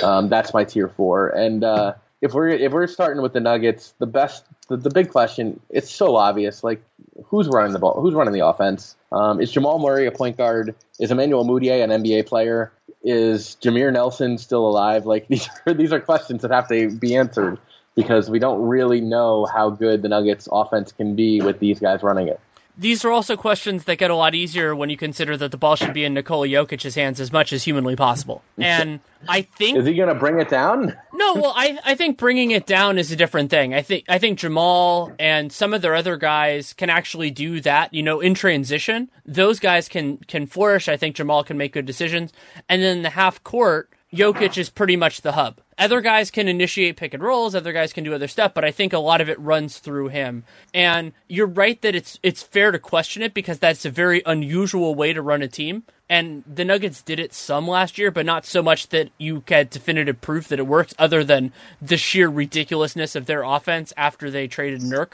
Um, that's my tier four. And uh, if we're if we're starting with the Nuggets, the best the, the big question, it's so obvious, like who's running the ball? Who's running the offense? Um, is Jamal Murray a point guard? Is Emmanuel Mudiay an N B A player? Is Jameer Nelson still alive? Like these are, these are questions that have to be answered, because we don't really know how good the Nuggets offense can be with these guys running it. These are also questions that get a lot easier when you consider that the ball should be in Nikola Jokic's hands as much as humanly possible. And I think... Is he going to bring it down? No, well, I, I think bringing it down is a different thing. I think I think Jamal and some of their other guys can actually do that, you know, in transition. Those guys can, can flourish. I think Jamal can make good decisions. And then the half court, Jokic is pretty much the hub. Other guys can initiate pick and rolls, other guys can do other stuff, but I think a lot of it runs through him. And you're right that it's it's fair to question it, because that's a very unusual way to run a team. And the Nuggets did it some last year, but not so much that you had definitive proof that it works, other than the sheer ridiculousness of their offense after they traded Nurk.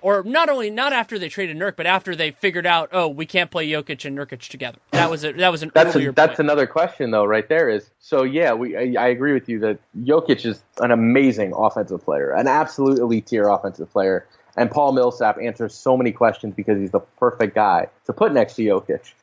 Or not only not after they traded Nurk, but after they figured out, oh, we can't play Jokic and Nurkic together. That was a, that was an that's earlier. A, that's point. Another question though, right there is. So yeah, we I, I agree with you that Jokic is an amazing offensive player, an absolute elite tier offensive player, and Paul Millsap answers so many questions because he's the perfect guy to put next to Jokic.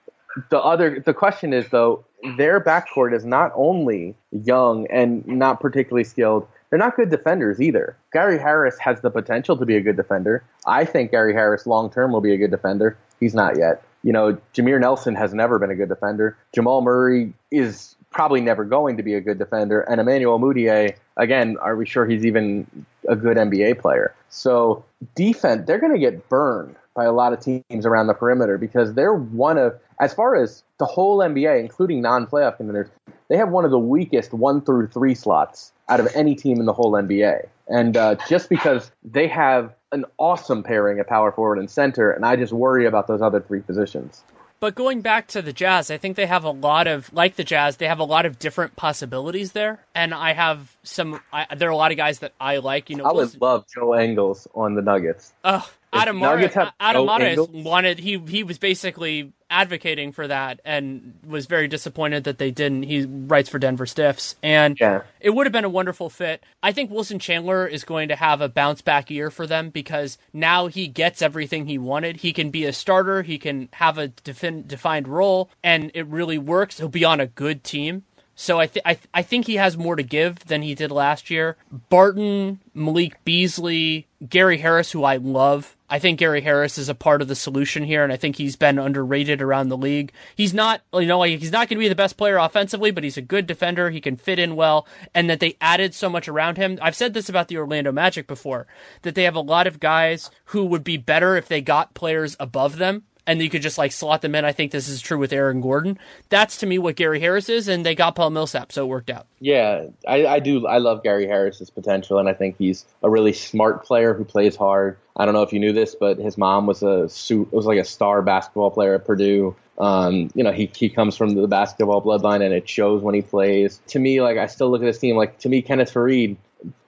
The other the question is though, their backcourt is not only young and not particularly skilled. They're not good defenders either. Gary Harris has the potential to be a good defender. I think Gary Harris long-term will be a good defender. He's not yet. You know, Jameer Nelson has never been a good defender. Jamal Murray is probably never going to be a good defender. And Emmanuel Mudiay, again, are we sure he's even a good N B A player? So defense, they're going to get burned by a lot of teams around the perimeter, because they're one of, as far as the whole N B A, including non-playoff contenders, they have one of the weakest one through three slots out of any team in the whole N B A. And uh, just because they have an awesome pairing at power forward and center, and I just worry about those other three positions. But going back to the Jazz, I think they have a lot of, like the Jazz, they have a lot of different possibilities there. And I have some, I, there are a lot of guys that I like. You know, I would listen, love Joe Ingles on the Nuggets. Oh, Adamara, Adamara wanted, he, he was basically advocating for that and was very disappointed that they didn't. He writes for Denver Stiffs, and yeah. It would have been a wonderful fit. I think Wilson Chandler is going to have a bounce back year for them, because now he gets everything he wanted. He can be a starter. He can have a defin- defined role, and it really works. He'll be on a good team. So I, th- I, th- I think he has more to give than he did last year. Barton, Malik Beasley, Gary Harris, who I love. I think Gary Harris is a part of the solution here, and I think he's been underrated around the league. He's not, you know, he's not going to be the best player offensively, but he's a good defender. He can fit in well, and that they added so much around him. I've said this about the Orlando Magic before, that they have a lot of guys who would be better if they got players above them, and you could just like slot them in. I think this is true with Aaron Gordon. That's to me what Gary Harris is, and they got Paul Millsap, so it worked out. Yeah, I, I do. I love Gary Harris's potential, and I think he's a really smart player who plays hard. I don't know if you knew this, but his mom was a was like a star basketball player at Purdue. Um, you know, he he comes from the basketball bloodline, and it shows when he plays. To me, like I still look at this team. Like to me, Kenneth Faried,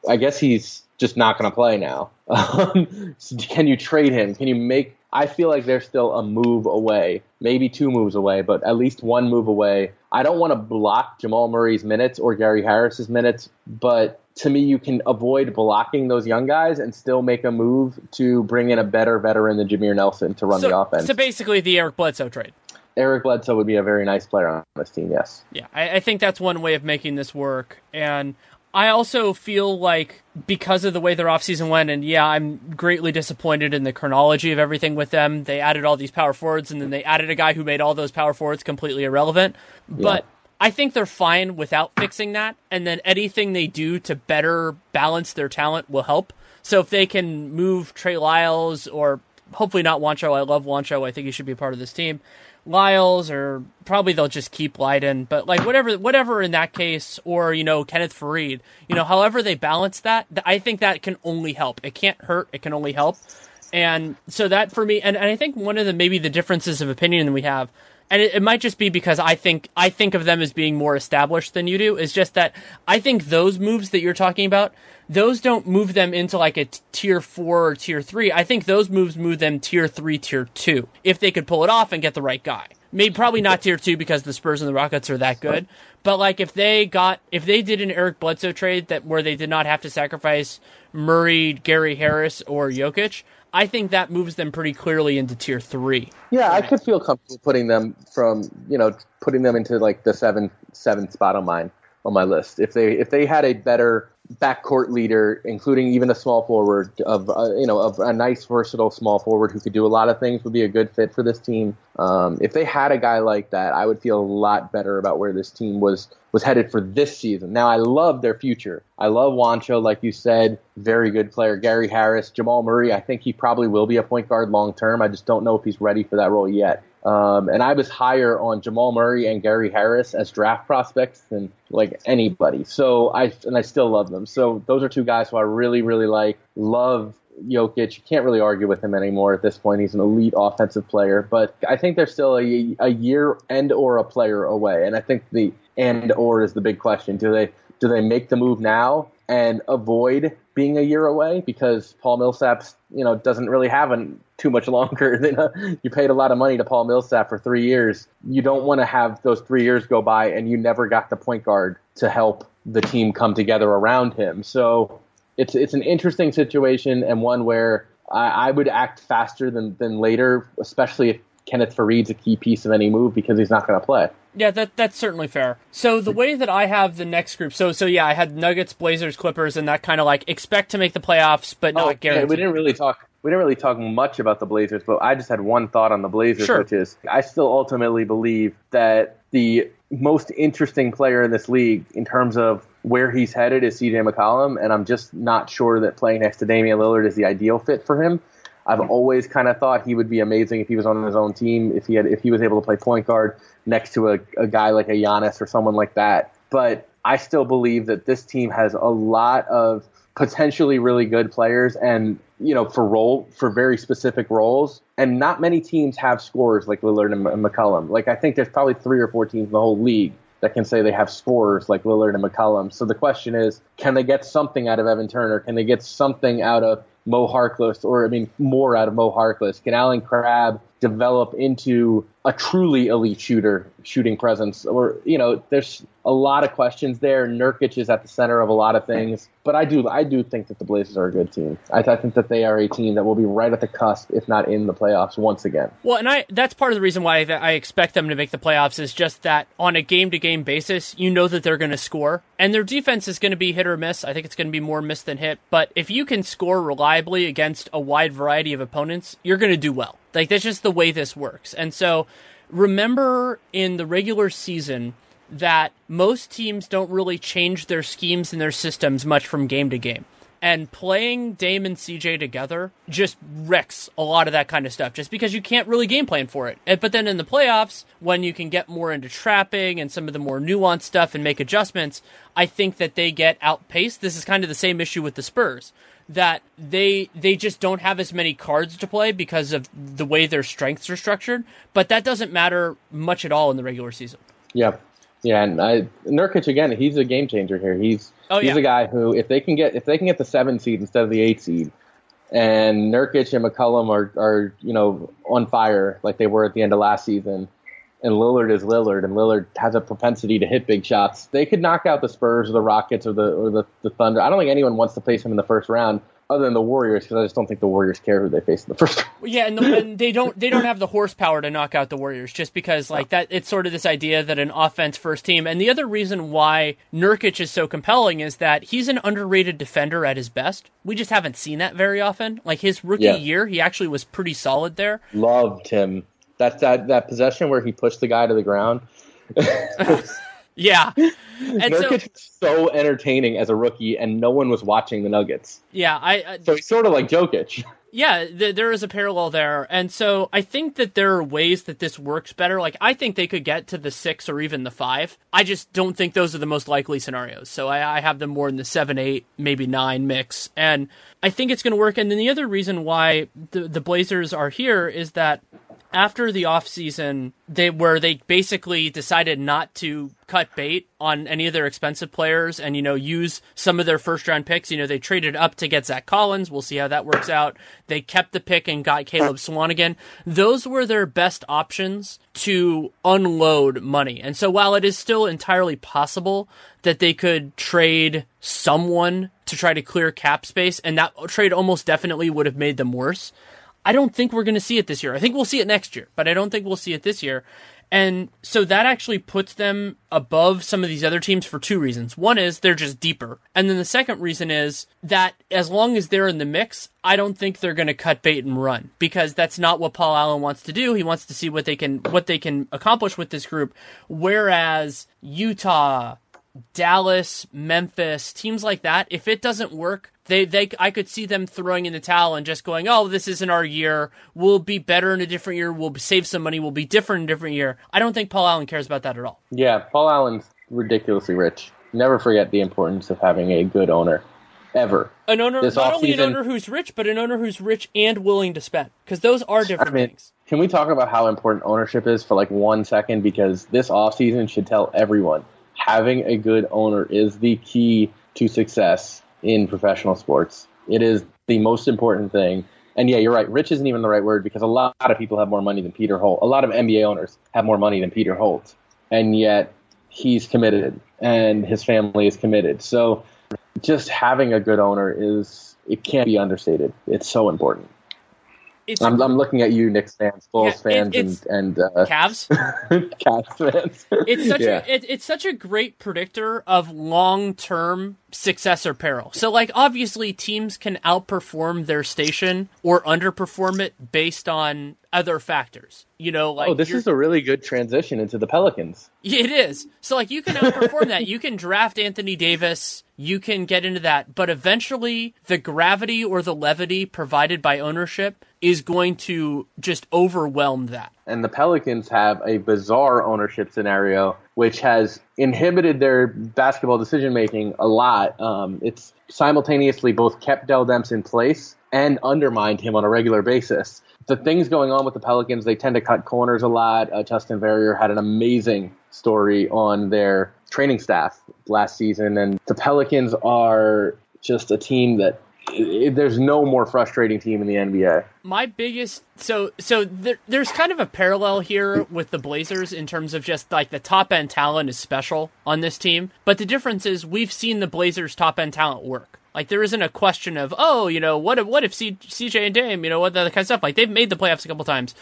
I guess he's just not going to play now. So can you trade him? Can you make? I feel like they're still a move away, maybe two moves away, but at least one move away. I don't want to block Jamal Murray's minutes or Gary Harris's minutes, but to me, you can avoid blocking those young guys and still make a move to bring in a better veteran than Jameer Nelson to run so, the offense. So basically the Eric Bledsoe trade. Eric Bledsoe would be a very nice player on this team, yes. Yeah, I, I think that's one way of making this work, and I also feel like because of the way their offseason went, and yeah, I'm greatly disappointed in the chronology of everything with them. They added all these power forwards, and then they added a guy who made all those power forwards completely irrelevant. Yeah. But I think they're fine without fixing that, and then anything they do to better balance their talent will help. So if they can move Trey Lyles, or hopefully not Wancho. I love Wancho. I think he should be part of this team. Lyles, or probably they'll just keep Leiden, but like whatever whatever in that case, or you know, Kenneth Faried, you know, however they balance that, I think that can only help. It can't hurt, it can only help. And so that for me, and, and I think one of the maybe the differences of opinion that we have and it, it might just be because I think I think of them as being more established than you do, is just that I think those moves that you're talking about, those don't move them into like a t- tier four or tier three. I think those moves move them tier three, tier two, if they could pull it off and get the right guy. Maybe probably not tier two because the Spurs and the Rockets are that good. But like if they got if they did an Eric Bledsoe trade that where they did not have to sacrifice Murray, Gary Harris, or Jokic, I think that moves them pretty clearly into tier three. Yeah, I could feel comfortable putting them from you know putting them into like the seventh seventh spot on mine on my list. If they if they had a better backcourt leader, including even a small forward of uh, you know of a nice versatile small forward who could do a lot of things, would be a good fit for this team. Um, if they had a guy like that, I would feel a lot better about where this team was was headed for this season. Now, I love their future. I love Wancho, like you said, very good player. Gary Harris, Jamal Murray, I think he probably will be a point guard long term. I just don't know if he's ready for that role yet. Um, and I was higher on Jamal Murray and Gary Harris as draft prospects than like anybody. So I and I still love them. So those are two guys who I really, really like. Love Jokic. You can't really argue with him anymore at this point. He's an elite offensive player, but I think they're still a, a year and or a player away. And I think the and or is the big question. Do they do they make the move now and avoid being a year away, because Paul Millsap, you know, doesn't really have an, too much longer than a, you paid a lot of money to Paul Millsap for three years. You don't want to have those three years go by and you never got the point guard to help the team come together around him. So it's it's an interesting situation, and one where I, I would act faster than than later, especially if Kenneth Faried's a key piece of any move because he's not going to play. Yeah, that that's certainly fair. So the way that I have the next group, so so yeah, I had Nuggets, Blazers, Clippers, and that kind of like expect to make the playoffs, but oh, not guaranteed. Yeah, we didn't really talk. We didn't really talk much about the Blazers, but I just had one thought on the Blazers, sure. which is I still ultimately believe that the most interesting player in this league in terms of where he's headed is C J McCollum, and I'm just not sure that playing next to Damian Lillard is the ideal fit for him. I've always kind of thought he would be amazing if he was on his own team, if he had, if he was able to play point guard next to a, a guy like a Giannis or someone like that. But I still believe that this team has a lot of potentially really good players, and you know, for role for very specific roles, and not many teams have scorers like Lillard and McCollum. Like I think there's probably three or four teams in the whole league that can say they have scorers like Lillard and McCollum. So the question is, can they get something out of Evan Turner? Can they get something out of Mo Harkless, or I mean, more out of Mo Harkless? Can Allen Crabbe develop into a truly elite shooter, shooting presence? Or, you know, there's a lot of questions there. Nurkic is at the center of a lot of things, but I do, I do think that the Blazers are a good team. I, I think that they are a team that will be right at the cusp, if not in the playoffs, once again. Well, and I that's part of the reason why I expect them to make the playoffs is just that on a game-to-game basis, you know that they're going to score, and their defense is going to be hit or miss. I think it's going to be more miss than hit, but if you can score reliably against a wide variety of opponents, you're going to do well. Like, that's just the way this works. And so remember in the regular season that most teams don't really change their schemes and their systems much from game to game. And playing Dame and C J together just wrecks a lot of that kind of stuff, just because you can't really game plan for it. But then in the playoffs, when you can get more into trapping and some of the more nuanced stuff and make adjustments, I think that they get outpaced. This is kind of the same issue with the Spurs, that they they just don't have as many cards to play because of the way their strengths are structured. But that doesn't matter much at all in the regular season. Yeah. Yeah, and I, Nurkic, again, he's a game changer here. He's oh, yeah. he's a guy who, if they can get if they can get the seven seed instead of the eight seed, and Nurkic and McCollum are, are you know on fire like they were at the end of last season, and Lillard is Lillard, and Lillard has a propensity to hit big shots, they could knock out the Spurs or the Rockets or the or the, the Thunder. I don't think anyone wants to face him in the first round, other than the Warriors, because I just don't think the Warriors care who they face in the first round. Yeah, and, the, and they don't they don't have the horsepower to knock out the Warriors, just because like that it's sort of this idea that an offense-first team. And the other reason why Nurkic is so compelling is that he's an underrated defender at his best. We just haven't seen that very often. Like his rookie yeah. year, he actually was pretty solid there. Loved him. That that, that possession where he pushed the guy to the ground. Yeah. And Nurkic was so, so entertaining as a rookie, and no one was watching the Nuggets. Yeah. I. Uh, so he's sort of like Jokic. Yeah, th- there is a parallel there. And so I think that there are ways that this works better. Like, I think they could get to the six or even the five. I just don't think those are the most likely scenarios. So I, I have them more in the seven, eight, maybe nine mix. And I think it's going to work. And then the other reason why the, the Blazers are here is that after the offseason, they, where they basically decided not to cut bait on any of their expensive players and, you know, use some of their first-round picks. You know, they traded up to get Zach Collins. We'll see how that works out. They kept the pick and got Caleb Swanigan. Those were their best options to unload money. And so while it is still entirely possible that they could trade someone to try to clear cap space, and that trade almost definitely would have made them worse, I don't think we're going to see it this year. I think we'll see it next year, but I don't think we'll see it this year. And so that actually puts them above some of these other teams for two reasons. One is they're just deeper. And then the second reason is that as long as they're in the mix, I don't think they're going to cut bait and run, because that's not what Paul Allen wants to do. He wants to see what they can, what they can accomplish with this group. Whereas Utah, Dallas, Memphis, teams like that, if it doesn't work, They, they, I could see them throwing in the towel and just going, oh, this isn't our year. We'll be better in a different year. We'll save some money. We'll be different in a different year. I don't think Paul Allen cares about that at all. Yeah, Paul Allen's ridiculously rich. Never forget the importance of having a good owner, ever. An owner, this not only an owner who's rich, but an owner who's rich and willing to spend, because those are different I mean, things. Can we talk about how important ownership is for like one second? Because this offseason should tell everyone having a good owner is the key to success in professional sports. It is the most important thing. And yeah, you're right. Rich isn't even the right word, because a lot of people have more money than Peter Holt. A lot of N B A owners have more money than Peter Holt. And yet he's committed and his family is committed. So just having a good owner is, it can't be understated. It's so important. It's, I'm, I'm looking at you, Knicks fans, Bulls yeah, it, fans, and, and uh, Cavs, Cavs fans. It's such yeah. a it, it's such a great predictor of long term success or peril. So, like, obviously, teams can outperform their station or underperform it based on other factors. You know, like oh, this is a really good transition into the Pelicans. It is. So, like, you can outperform that. You can draft Anthony Davis. You can get into that, but eventually the gravity or the levity provided by ownership is going to just overwhelm that. And the Pelicans have a bizarre ownership scenario, which has inhibited their basketball decision-making a lot. Um, it's simultaneously both kept Dell Demps in place and undermined him on a regular basis. The things going on with the Pelicans, they tend to cut corners a lot. Uh, Justin Verrier had an amazing story on their training staff last season, and the Pelicans are just a team that it, there's no more frustrating team in the N B A. My biggest so so there, there's kind of a parallel here with the Blazers in terms of just like the top end talent is special on this team, but the difference is we've seen the Blazers top end talent work. Like, there isn't a question of, oh, you know, what if, what if C, CJ and Dame, you know, what that kind of stuff. Like, they've made the playoffs a couple times.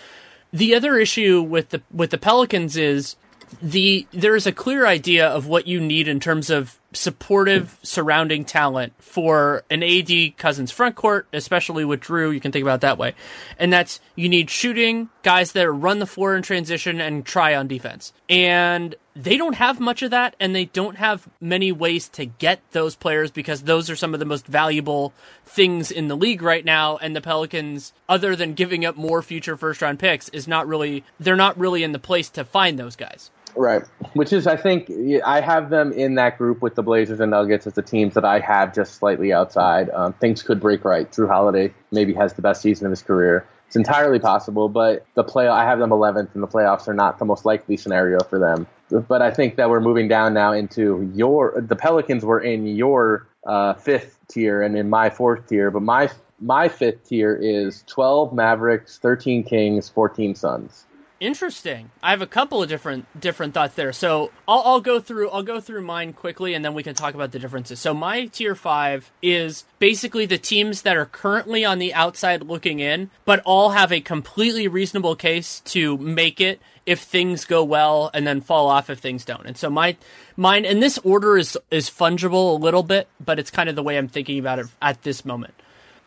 The other issue with the with the Pelicans is the there is a clear idea of what you need in terms of supportive surrounding talent for an A D Cousins front court, especially with Drew. You can think about it that way. And that's, you need shooting, guys that run the floor in transition and try on defense. And they don't have much of that, and they don't have many ways to get those players, because those are some of the most valuable things in the league right now. And the Pelicans, other than giving up more future first round picks, is not really, they're not really in the place to find those guys. Right, which is, I think, I have them in that group with the Blazers and Nuggets as the teams that I have just slightly outside. Um, things could break right. Drew Holiday maybe has the best season of his career. It's entirely possible, but the play I have them eleventh, and the playoffs are not the most likely scenario for them. But I think that we're moving down now into your – the Pelicans were in your uh, fifth tier and in my fourth tier, but my my fifth tier is twelve Mavericks, thirteen Kings, fourteen Suns. Interesting. I have a couple of different different thoughts there. So I'll, I'll go through I'll go through mine quickly, and then we can talk about the differences. So my tier five is basically the teams that are currently on the outside looking in, but all have a completely reasonable case to make it if things go well, and then fall off if things don't. And so my mine, and this order is is fungible a little bit, but it's kind of the way I'm thinking about it at this moment.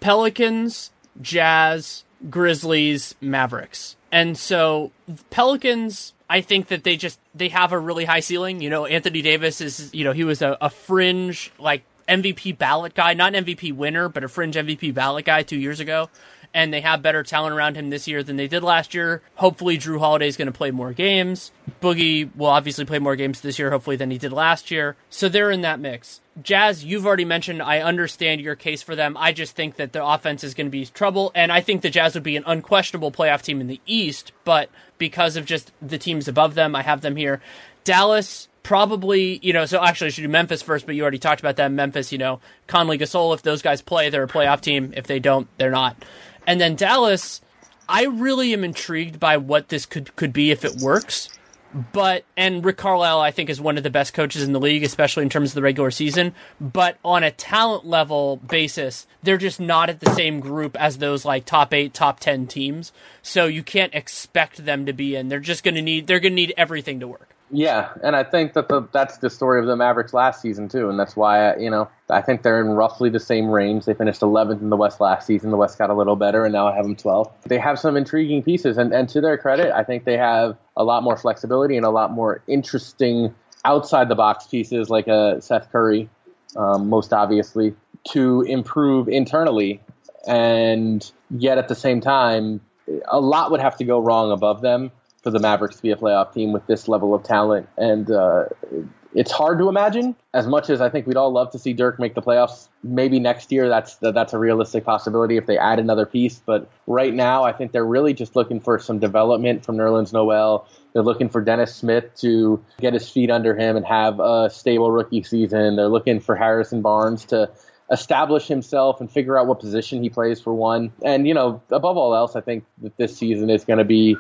Pelicans, Jazz, Grizzlies, Mavericks. And so Pelicans, I think that they just, they have a really high ceiling. You know, Anthony Davis is, you know, he was a, a fringe, like, M V P ballot guy, not an M V P winner, but a fringe M V P ballot guy two years ago. and they have better talent around him this year than they did last year. Hopefully Drew Holiday's going to play more games. Boogie will obviously play more games this year, hopefully, than he did last year. So they're in that mix. Jazz, you've already mentioned, I understand your case for them. I just think that the offense is going to be trouble, and I think the Jazz would be an unquestionable playoff team in the East, but because of just the teams above them, I have them here. Dallas, probably, you know, so actually I should do Memphis first, but you already talked about them. Memphis, you know, Conley, Gasol, if those guys play, they're a playoff team. If they don't, they're not. And then Dallas, I really am intrigued by what this could, could be if it works. But, and Rick Carlisle, I think, is one of the best coaches in the league, especially in terms of the regular season. But on a talent level basis, they're just not at the same group as those like top eight, top ten teams. So you can't expect them to be in. They're just going to need, they're going to need everything to work. Yeah, and I think that the, that's the story of the Mavericks last season, too, and that's why, you know, I think they're in roughly the same range. They finished eleventh in the West last season. The West got a little better, and now I have them twelfth. They have some intriguing pieces, and, and to their credit, I think they have a lot more flexibility and a lot more interesting outside-the-box pieces, like uh, Seth Curry, um, most obviously, to improve internally, and yet at the same time, a lot would have to go wrong above them for the Mavericks to be a playoff team with this level of talent. And uh, it's hard to imagine. As much as I think we'd all love to see Dirk make the playoffs, maybe next year that's that's a realistic possibility if they add another piece. But right now, I think they're really just looking for some development from Nerlens Noel. They're looking for Dennis Smith to get his feet under him and have a stable rookie season. They're looking for Harrison Barnes to establish himself and figure out what position he plays, for one. And, you know, above all else, I think that this season is going to be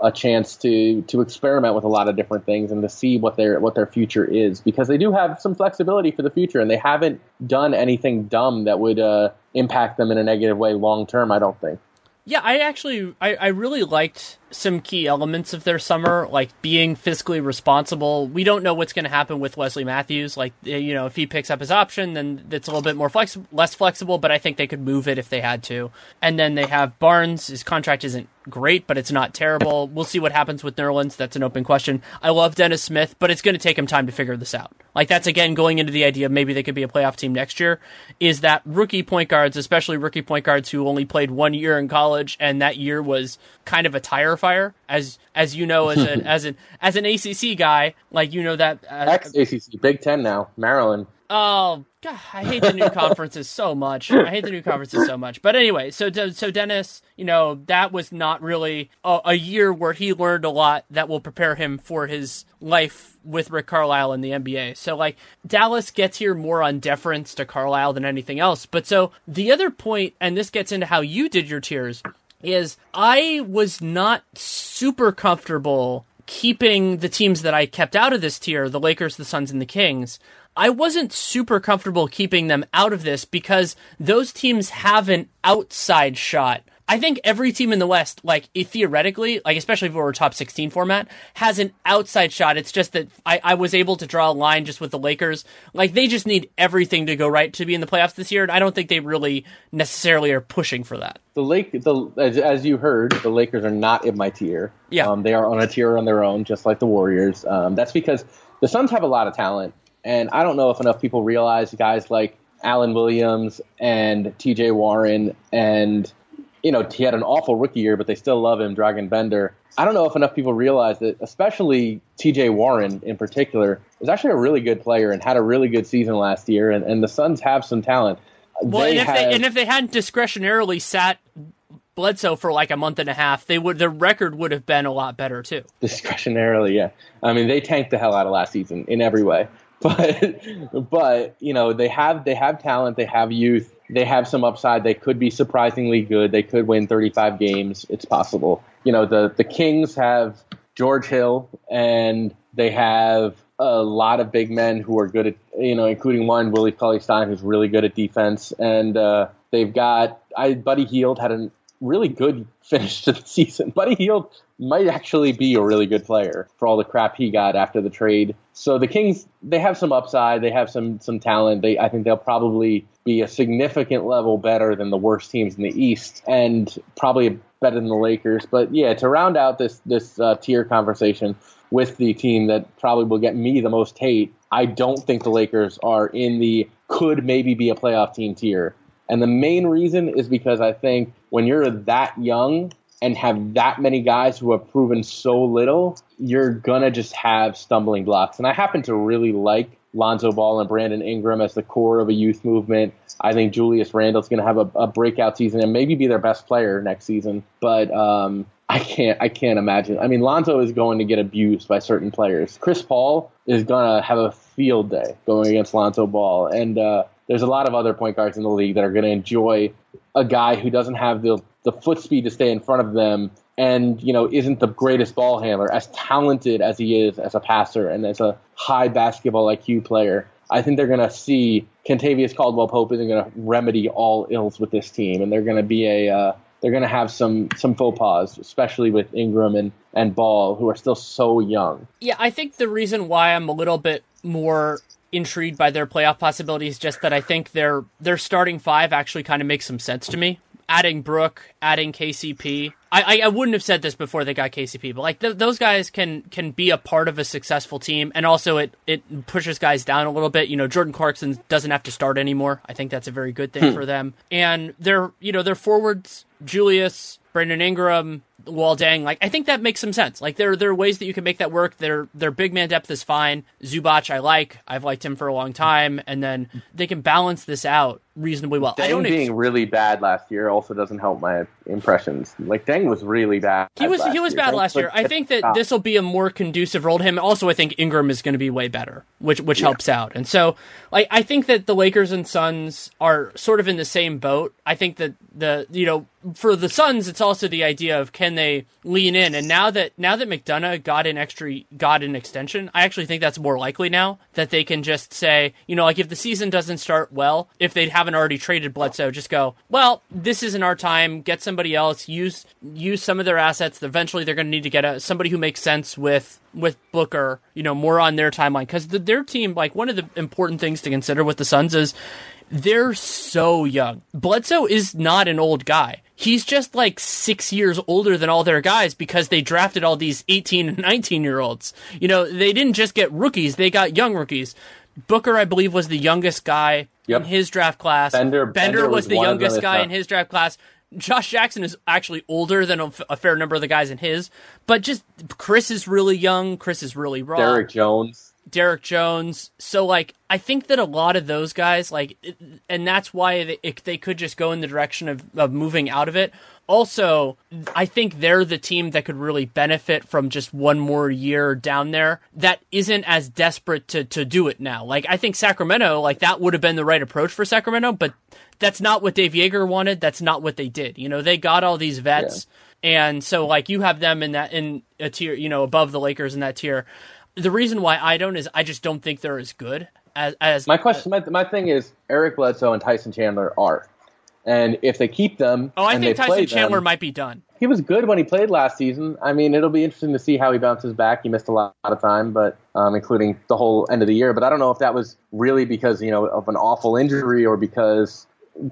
a chance to to experiment with a lot of different things and to see what their what their future is, because they do have some flexibility for the future and they haven't done anything dumb that would uh, impact them in a negative way long term, I don't think. Yeah, I actually I, I really liked some key elements of their summer, like being fiscally responsible. We don't know what's going to happen with Wesley Matthews. Like, you know, if he picks up his option, then it's a little bit more flexi- less flexible, but I think they could move it if they had to. And then they have Barnes. His contract isn't great, but it's not terrible. We'll see what happens with Nerlens. That's an open question. I love Dennis Smith, but it's going to take him time to figure this out. Like, that's, again, going into the idea of maybe they could be a playoff team next year, is that rookie point guards, especially rookie point guards who only played one year in college, and that year was kind of a tire fire, as as you know, as an as an as an A C C guy, like, you know that ex-A C C, Big Ten now, Maryland. Oh God, I hate the new conferences so much. I hate the new conferences so much. But anyway, so so Dennis, you know, that was not really a, a year where he learned a lot that will prepare him for his life with Rick Carlisle in the N B A. So, like, Dallas gets here more on deference to Carlisle than anything else. But so the other point, and this gets into how you did your tiers, is I was not super comfortable keeping the teams that I kept out of this tier, the Lakers, the Suns, and the Kings. I wasn't super comfortable keeping them out of this because those teams have an outside shot. I think every team in the West, like, theoretically, like, especially if we're a top sixteen format, has an outside shot. It's just that I, I was able to draw a line just with the Lakers. Like, they just need everything to go right to be in the playoffs this year, and I don't think they really necessarily are pushing for that. The Lake, the as, as you heard, the Lakers are not in my tier. Yeah, um, they are on a tier on their own, just like the Warriors. Um, that's because the Suns have a lot of talent, and I don't know if enough people realize guys like Allen Williams and T J Warren and, you know, he had an awful rookie year, but they still love him, Dragon Bender. I don't know if enough people realize that, especially T J Warren in particular, is actually a really good player and had a really good season last year, and, and the Suns have some talent. Well, they and, if have, they, and if they hadn't discretionarily sat Bledsoe for like a month and a half, they would their record would have been a lot better, too. Discretionarily, yeah. I mean, they tanked the hell out of last season in every way. But, but you know, they have they have talent, they have youth, they have some upside. They could be surprisingly good. They could win thirty-five games. It's possible. You know, the, the Kings have George Hill, and they have a lot of big men who are good at, you know, including one, Willie Cauley-Stein, who's really good at defense. And uh, they've got I Buddy Hield had a really good finish to the season. Buddy Hield might actually be a really good player for all the crap he got after the trade. So the Kings, they have some upside. They have some some talent. They, I think they'll probably be a significant level better than the worst teams in the East and probably better than the Lakers. But, yeah, to round out this, this uh, tier conversation with the team that probably will get me the most hate, I don't think the Lakers are in the could maybe be a playoff team tier. And the main reason is because I think when you're that young and have that many guys who have proven so little, you're going to just have stumbling blocks. And I happen to really like Lonzo Ball and Brandon Ingram as the core of a youth movement. I think Julius Randle's going to have a, a breakout season and maybe be their best player next season. But um, I can't I can't imagine. I mean, Lonzo is going to get abused by certain players. Chris Paul is going to have a field day going against Lonzo Ball. And uh, there's a lot of other point guards in the league that are going to enjoy a guy who doesn't have the the foot speed to stay in front of them and, you know, isn't the greatest ball handler, as talented as he is as a passer and as a high basketball I Q player. I think they're going to see Kentavious Caldwell-Pope isn't going to remedy all ills with this team, and they're going to be a uh, they're going to have some some faux pas, especially with Ingram and, and Ball, who are still so young. Yeah, I think the reason why I'm a little bit more intrigued by their playoff possibilities, just that I think their their starting five actually kind of makes some sense to me. Adding Brook, adding K C P. I, I, I wouldn't have said this before they got K C P, but like th- those guys can can be a part of a successful team, and also it, it pushes guys down a little bit. You know, Jordan Clarkson doesn't have to start anymore. I think that's a very good thing hmm. for them. And their you know their forwards, Julius, Brandon Ingram, Waldang, like I think that makes some sense. Like there, there are ways that you can make that work. Their their big man depth is fine. Zubac, I like. I've liked him for a long time, and then they can balance this out reasonably well. Deng I don't being ex- really bad last year also doesn't help my impressions. Like Deng was really bad. He was he was year. bad Deng last year. I think that this will be a more conducive role to him. Also, I think Ingram is going to be way better, which which yeah. helps out. And so, like I think that the Lakers and Suns are sort of in the same boat. I think that the you know for the Suns, it's also the idea of can they lean in. And now that now that McDonough got an extra got an extension, I actually think that's more likely now that they can just say, you know, like if the season doesn't start well, if they'd haven't already traded Bledsoe, just go, well, this isn't our time. Get somebody else. Use use some of their assets. Eventually, they're going to need to get a, somebody who makes sense with. with Booker, you know, more on their timeline. Because the, their team, like, one of the important things to consider with the Suns is they're so young. Bledsoe is not an old guy. He's just, like, six years older than all their guys because they drafted all these eighteen and nineteen-year-olds. You know, they didn't just get rookies. They got young rookies. Booker, I believe, was the youngest guy yep. in his draft class. Bender, Bender, Bender was, was the youngest guy in his draft class. Josh Jackson is actually older than a, a fair number of the guys in his, but just Chris is really young. Chris is really raw. Derek Jones. Derek Jones. So, like, I think that a lot of those guys, like, it, and that's why they, it, they could just go in the direction of, of moving out of it. Also, I think they're the team that could really benefit from just one more year down there that isn't as desperate to, to do it now. Like, I think Sacramento, like, that would have been the right approach for Sacramento, but that's not what Dave Yeager wanted. That's not what they did. You know, they got all these vets, yeah. and so, like, you have them in that in a tier, you know, above the Lakers in that tier. The reason why I don't is I just don't think they're as good as... as my question, my, my thing is Eric Bledsoe and Tyson Chandler are. And if they keep them... Oh, I and think they Tyson Chandler them, might be done. He was good when he played last season. I mean, it'll be interesting to see how he bounces back. He missed a lot of time, but um, including the whole end of the year. But I don't know if that was really because, you know, of an awful injury or because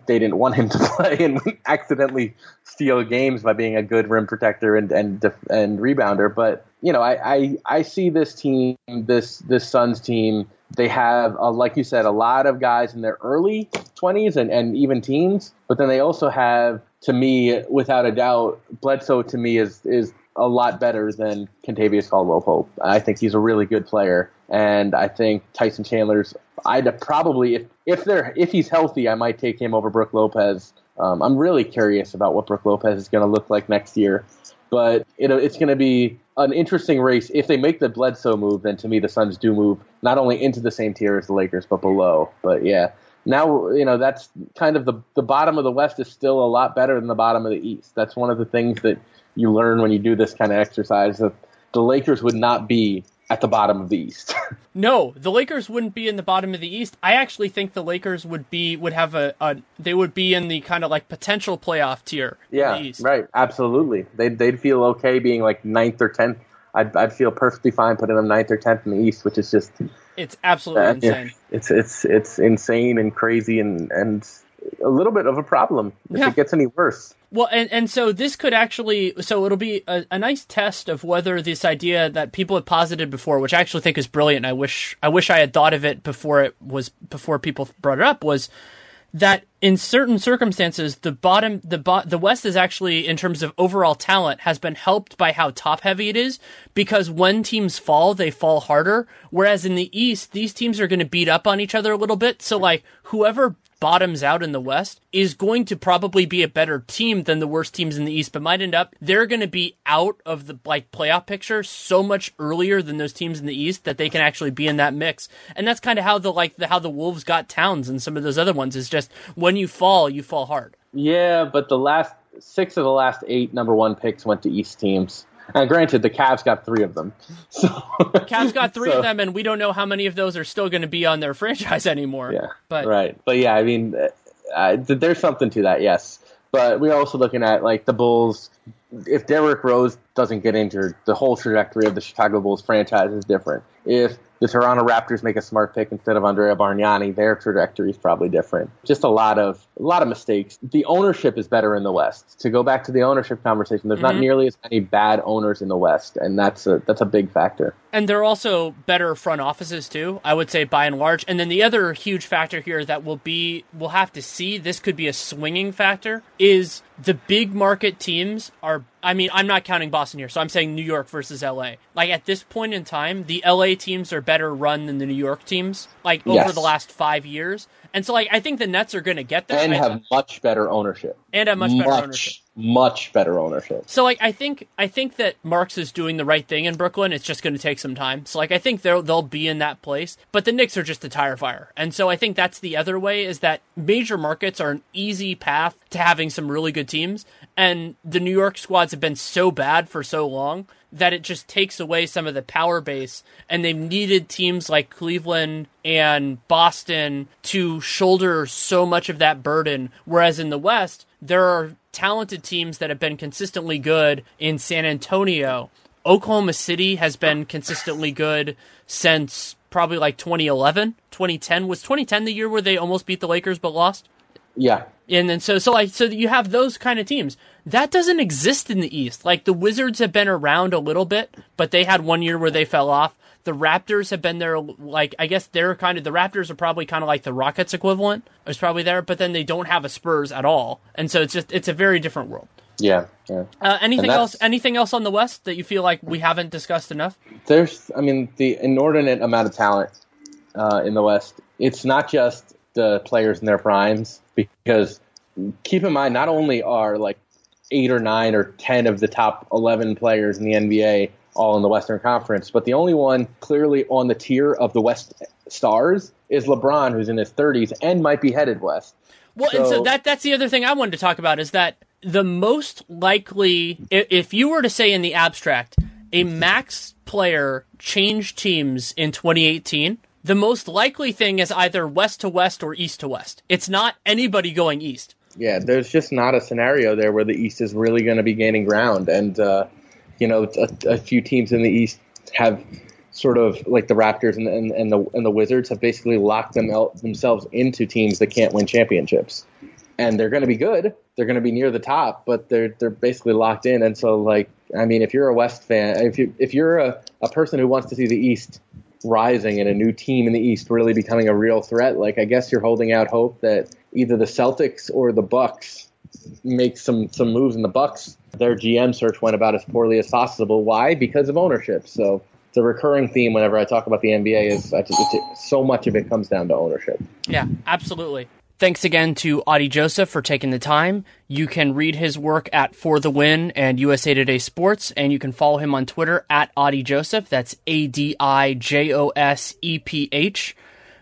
they didn't want him to play and accidentally steal games by being a good rim protector and and, and rebounder. But, you know, I, I, I see this team, this this Suns team, they have, a, like you said, a lot of guys in their early twenties and, and even teens. But then they also have, to me, without a doubt, Bledsoe to me is is a lot better than Kentavious Caldwell-Pope. I think he's a really good player. And I think Tyson Chandler's, I'd probably, if if they're if he's healthy, I might take him over Brook Lopez. Um, I'm really curious about what Brook Lopez is going to look like next year, but it, it's going to be an interesting race. If they make the Bledsoe move, then to me the Suns do move not only into the same tier as the Lakers, but below. But yeah, now you know that's kind of the the bottom of the West is still a lot better than the bottom of the East. That's one of the things that you learn when you do this kind of exercise. That the Lakers would not be at the bottom of the East. No, the Lakers wouldn't be in the bottom of the East. I actually think the Lakers would be would have a, a they would be in the kind of like potential playoff tier. Yeah, in the East. Right. Absolutely. They'd they'd feel okay being like ninth or tenth. I'd I'd feel perfectly fine putting them ninth or tenth in the East, which is just it's absolutely uh, insane. It's it's it's insane and crazy and and a little bit of a problem if yeah. it gets any worse. Well, and, and so this could actually, so it'll be a, a nice test of whether this idea that people had posited before, which I actually think is brilliant. I wish I wish I had thought of it before it was before people brought it up, was that in certain circumstances, the bottom, the bo- the West is actually, in terms of overall talent, has been helped by how top heavy it is, because when teams fall, they fall harder. Whereas in the East, these teams are going to beat up on each other a little bit. So like whoever bottoms out in the West is going to probably be a better team than the worst teams in the East, but might end up, they're going to be out of the like playoff picture so much earlier than those teams in the East that they can actually be in that mix. And that's kind of how the, like the, how the Wolves got Towns and some of those other ones, is just when you fall, you fall hard. Yeah. But the last six of the last eight number one picks went to East teams. Uh, granted, the Cavs got three of them. So, the Cavs got three so, of them, and we don't know how many of those are still going to be on their franchise anymore. Yeah, but. Right. But, yeah, I mean, uh, there's something to that, yes. But we're also looking at, like, the Bulls. If Derrick Rose doesn't get injured, the whole trajectory of the Chicago Bulls franchise is different. If the Toronto Raptors make a smart pick instead of Andrea Bargnani, their trajectory is probably different. Just a lot of a lot of mistakes. The ownership is better in the West. To go back to the ownership conversation, there's mm-hmm. not nearly as many bad owners in the West, and that's a that's a big factor. And there are also better front offices too, I would say, by and large. And then the other huge factor here that will be we'll have to see, this could be a swinging factor, is the big market teams are, I mean, I'm not counting Boston here, so I'm saying New York versus L A. Like, at this point in time, the L A teams are better run than the New York teams, like, over yes. the last five years. And so, like, I think the Nets are going to get there. And I have think. much better ownership. And have much better much, ownership. Much better ownership. So, like, I think I think that Marks is doing the right thing in Brooklyn. It's just going to take some time. So, like, I think they'll, they'll be in that place. But the Knicks are just a tire fire. And so I think that's the other way, is that major markets are an easy path to having some really good teams. And the New York squads have been so bad for so long that it just takes away some of the power base, and they've needed teams like Cleveland and Boston to shoulder so much of that burden. Whereas in the West, there are talented teams that have been consistently good in San Antonio. Oklahoma City has been consistently good since probably like twenty eleven, twenty ten. Was twenty ten the year where they almost beat the Lakers but lost? Yeah. And then so so like so you have those kind of teams. That doesn't exist in the East. Like, the Wizards have been around a little bit, but they had one year where they fell off. The Raptors have been there, like, I guess they're kind of, the Raptors are probably kind of like the Rockets equivalent. It's probably there, but then they don't have a Spurs at all. And so it's just, it's a very different world. Yeah. yeah. Uh, anything else? Anything else on the West that you feel like we haven't discussed enough? There's, I mean, the inordinate amount of talent uh, in the West. It's not just the players in their primes, because keep in mind, not only are like eight or nine or ten of the top eleven players in the N B A all in the Western Conference, but the only one clearly on the tier of the West stars is LeBron, who's in his thirties and might be headed west. Well, so, and so that that's the other thing I wanted to talk about, is that the most likely, if you were to say in the abstract, a max player changed teams in twenty eighteen, the most likely thing is either west to west or east to west. It's not anybody going east. Yeah, there's just not a scenario there where the East is really going to be gaining ground. And, uh, you know, a, a few teams in the East have sort of, like the Raptors and, and, and, the, and the Wizards, have basically locked them out, themselves into teams that can't win championships. And they're going to be good. They're going to be near the top, but they're they're basically locked in. And so, like, I mean, if you're a West fan, if, you, if you're a, a person who wants to see the East rising and a new team in the East really becoming a real threat, like, I guess you're holding out hope that either the Celtics or the Bucks make some some moves in the Bucks. Their G M search went about as poorly as possible. Why? Because of ownership. So it's a recurring theme whenever I talk about the N B A, is I just, it's, so much of it comes down to ownership. Yeah, absolutely. Thanks again to Adi Joseph for taking the time. You can read his work at For the Win and U S A Today Sports, and you can follow him on Twitter at Adi Joseph. That's A D I J O S E P H.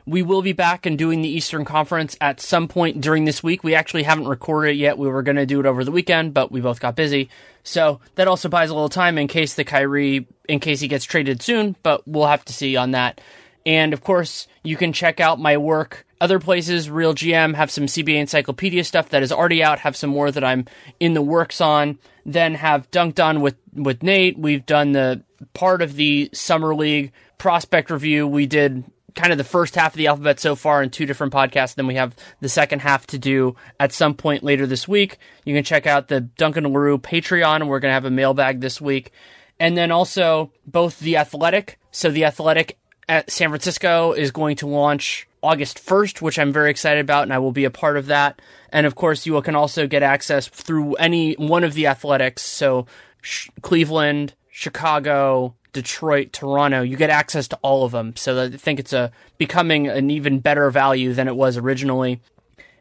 We will be back and doing the Eastern Conference at some point during this week. We actually haven't recorded it yet. We were going to do it over the weekend, but we both got busy. So that also buys a little time in case the Kyrie, in case he gets traded soon, but we'll have to see on that. And, of course, you can check out my work other places. Real G M, have some C B A Encyclopedia stuff that is already out, have some more that I'm in the works on, then have Dunked On with, with Nate. We've done the part of the Summer League prospect review. We did kind of the first half of the alphabet so far in two different podcasts. Then we have the second half to do at some point later this week. You can check out the Duncan LaRue Patreon. We're going to have a mailbag this week. And then also both The Athletic. So The Athletic at San Francisco is going to launch August first, which I'm very excited about, and I will be a part of that. And of course, you can also get access through any one of the athletics. So sh- Cleveland, Chicago, Detroit, Toronto, you get access to all of them. So I think it's a becoming an even better value than it was originally.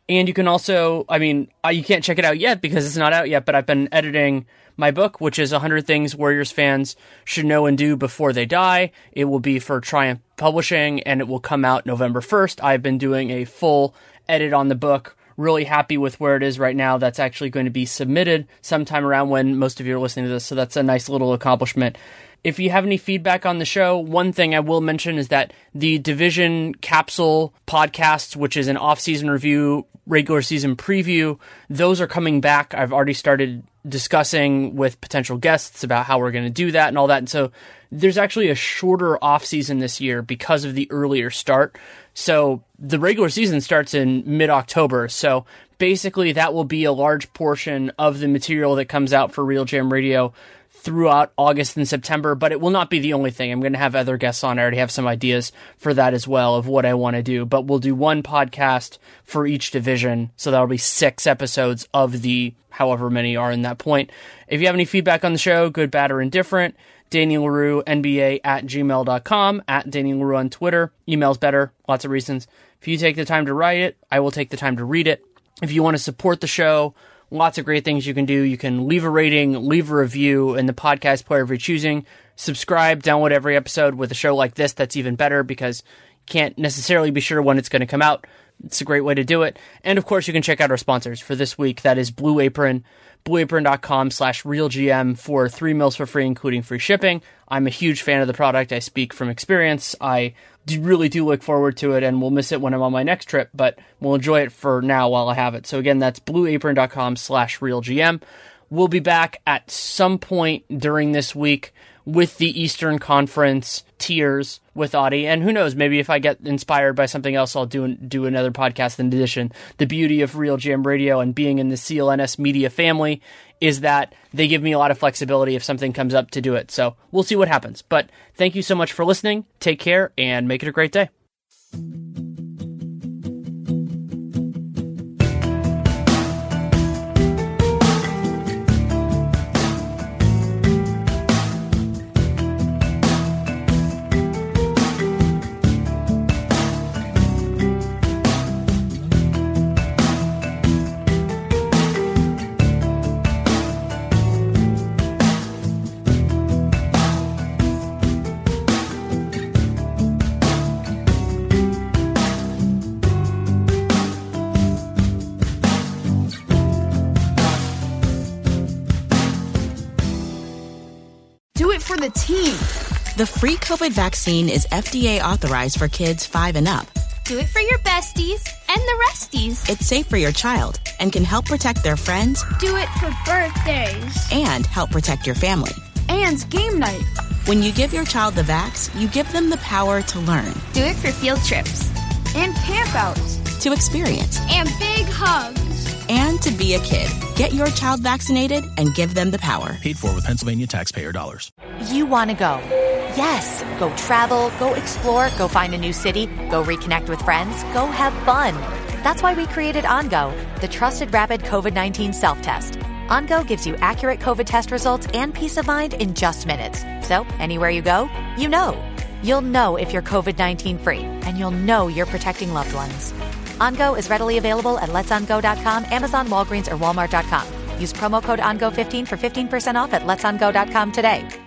And you can also, I mean, you can't check it out yet because it's not out yet, but I've been editing my book, which is one hundred things Warriors fans should know and do before they die. It will be for Triumph Publishing, and it will come out November first. I've been doing a full edit on the book. Really happy with where it is right now. That's actually going to be submitted sometime around when most of you are listening to this, so that's a nice little accomplishment. If you have any feedback on the show, one thing I will mention is that the Division Capsule podcasts, which is an off-season review, regular season preview, those are coming back. I've already started discussing with potential guests about how we're going to do that and all that. And so there's actually a shorter off-season this year because of the earlier start. So the regular season starts in mid-October. So basically that will be a large portion of the material that comes out for Real Jam Radio throughout August and September, but it will not be the only thing. I'm going to have other guests on. I already have some ideas for that as well of what I want to do, but we'll do one podcast for each division. So that'll be six episodes of the however many are in that point. If you have any feedback on the show, good, bad, or indifferent, Danny LaRue, N B A at gmail dot com, at Danny LaRue on Twitter. Email's better. Lots of reasons. If you take the time to write it, I will take the time to read it. If you want to support the show, lots of great things you can do. You can leave a rating, leave a review in the podcast player of your choosing, subscribe, download every episode. With a show like this, that's even better because you can't necessarily be sure when it's going to come out. It's a great way to do it. And of course, you can check out our sponsors for this week. That is Blue Apron, blue apron dot com slash real G M for three meals for free, including free shipping. I'm a huge fan of the product. I speak from experience. I really do look forward to it, and we'll miss it when I'm on my next trip, but we'll enjoy it for now while I have it. So again, that's blue apron dot com slash real G M. We'll be back at some point during this week with the Eastern Conference tiers with Adi, and who knows, maybe if I get inspired by something else, I'll do do another podcast in addition. The beauty of Real Jam Radio and being in the C L N S media family is that they give me a lot of flexibility if something comes up to do it. So we'll see what happens. But thank you so much for listening. Take care and make it a great day. The team. The free COVID vaccine is F D A authorized for kids five and up. Do it for your besties and the resties. It's safe for your child and can help protect their friends. Do it for birthdays. And help protect your family. And game night. When you give your child the vax, you give them the power to learn. Do it for field trips. And camp outs. To experience. And big hugs. And to be a kid. Get your child vaccinated and give them the power. Paid for with Pennsylvania taxpayer dollars. You want to go. Yes. Go travel. Go explore. Go find a new city. Go reconnect with friends. Go have fun. That's why we created OnGo, the trusted rapid COVID nineteen self-test. OnGo gives you accurate COVID test results and peace of mind in just minutes. So anywhere you go, you know. You'll know if you're COVID nineteen free, and you'll know you're protecting loved ones. OnGo is readily available at lets on go dot com, Amazon, Walgreens, or walmart dot com. Use promo code ongo fifteen for fifteen percent off at lets on go dot com today.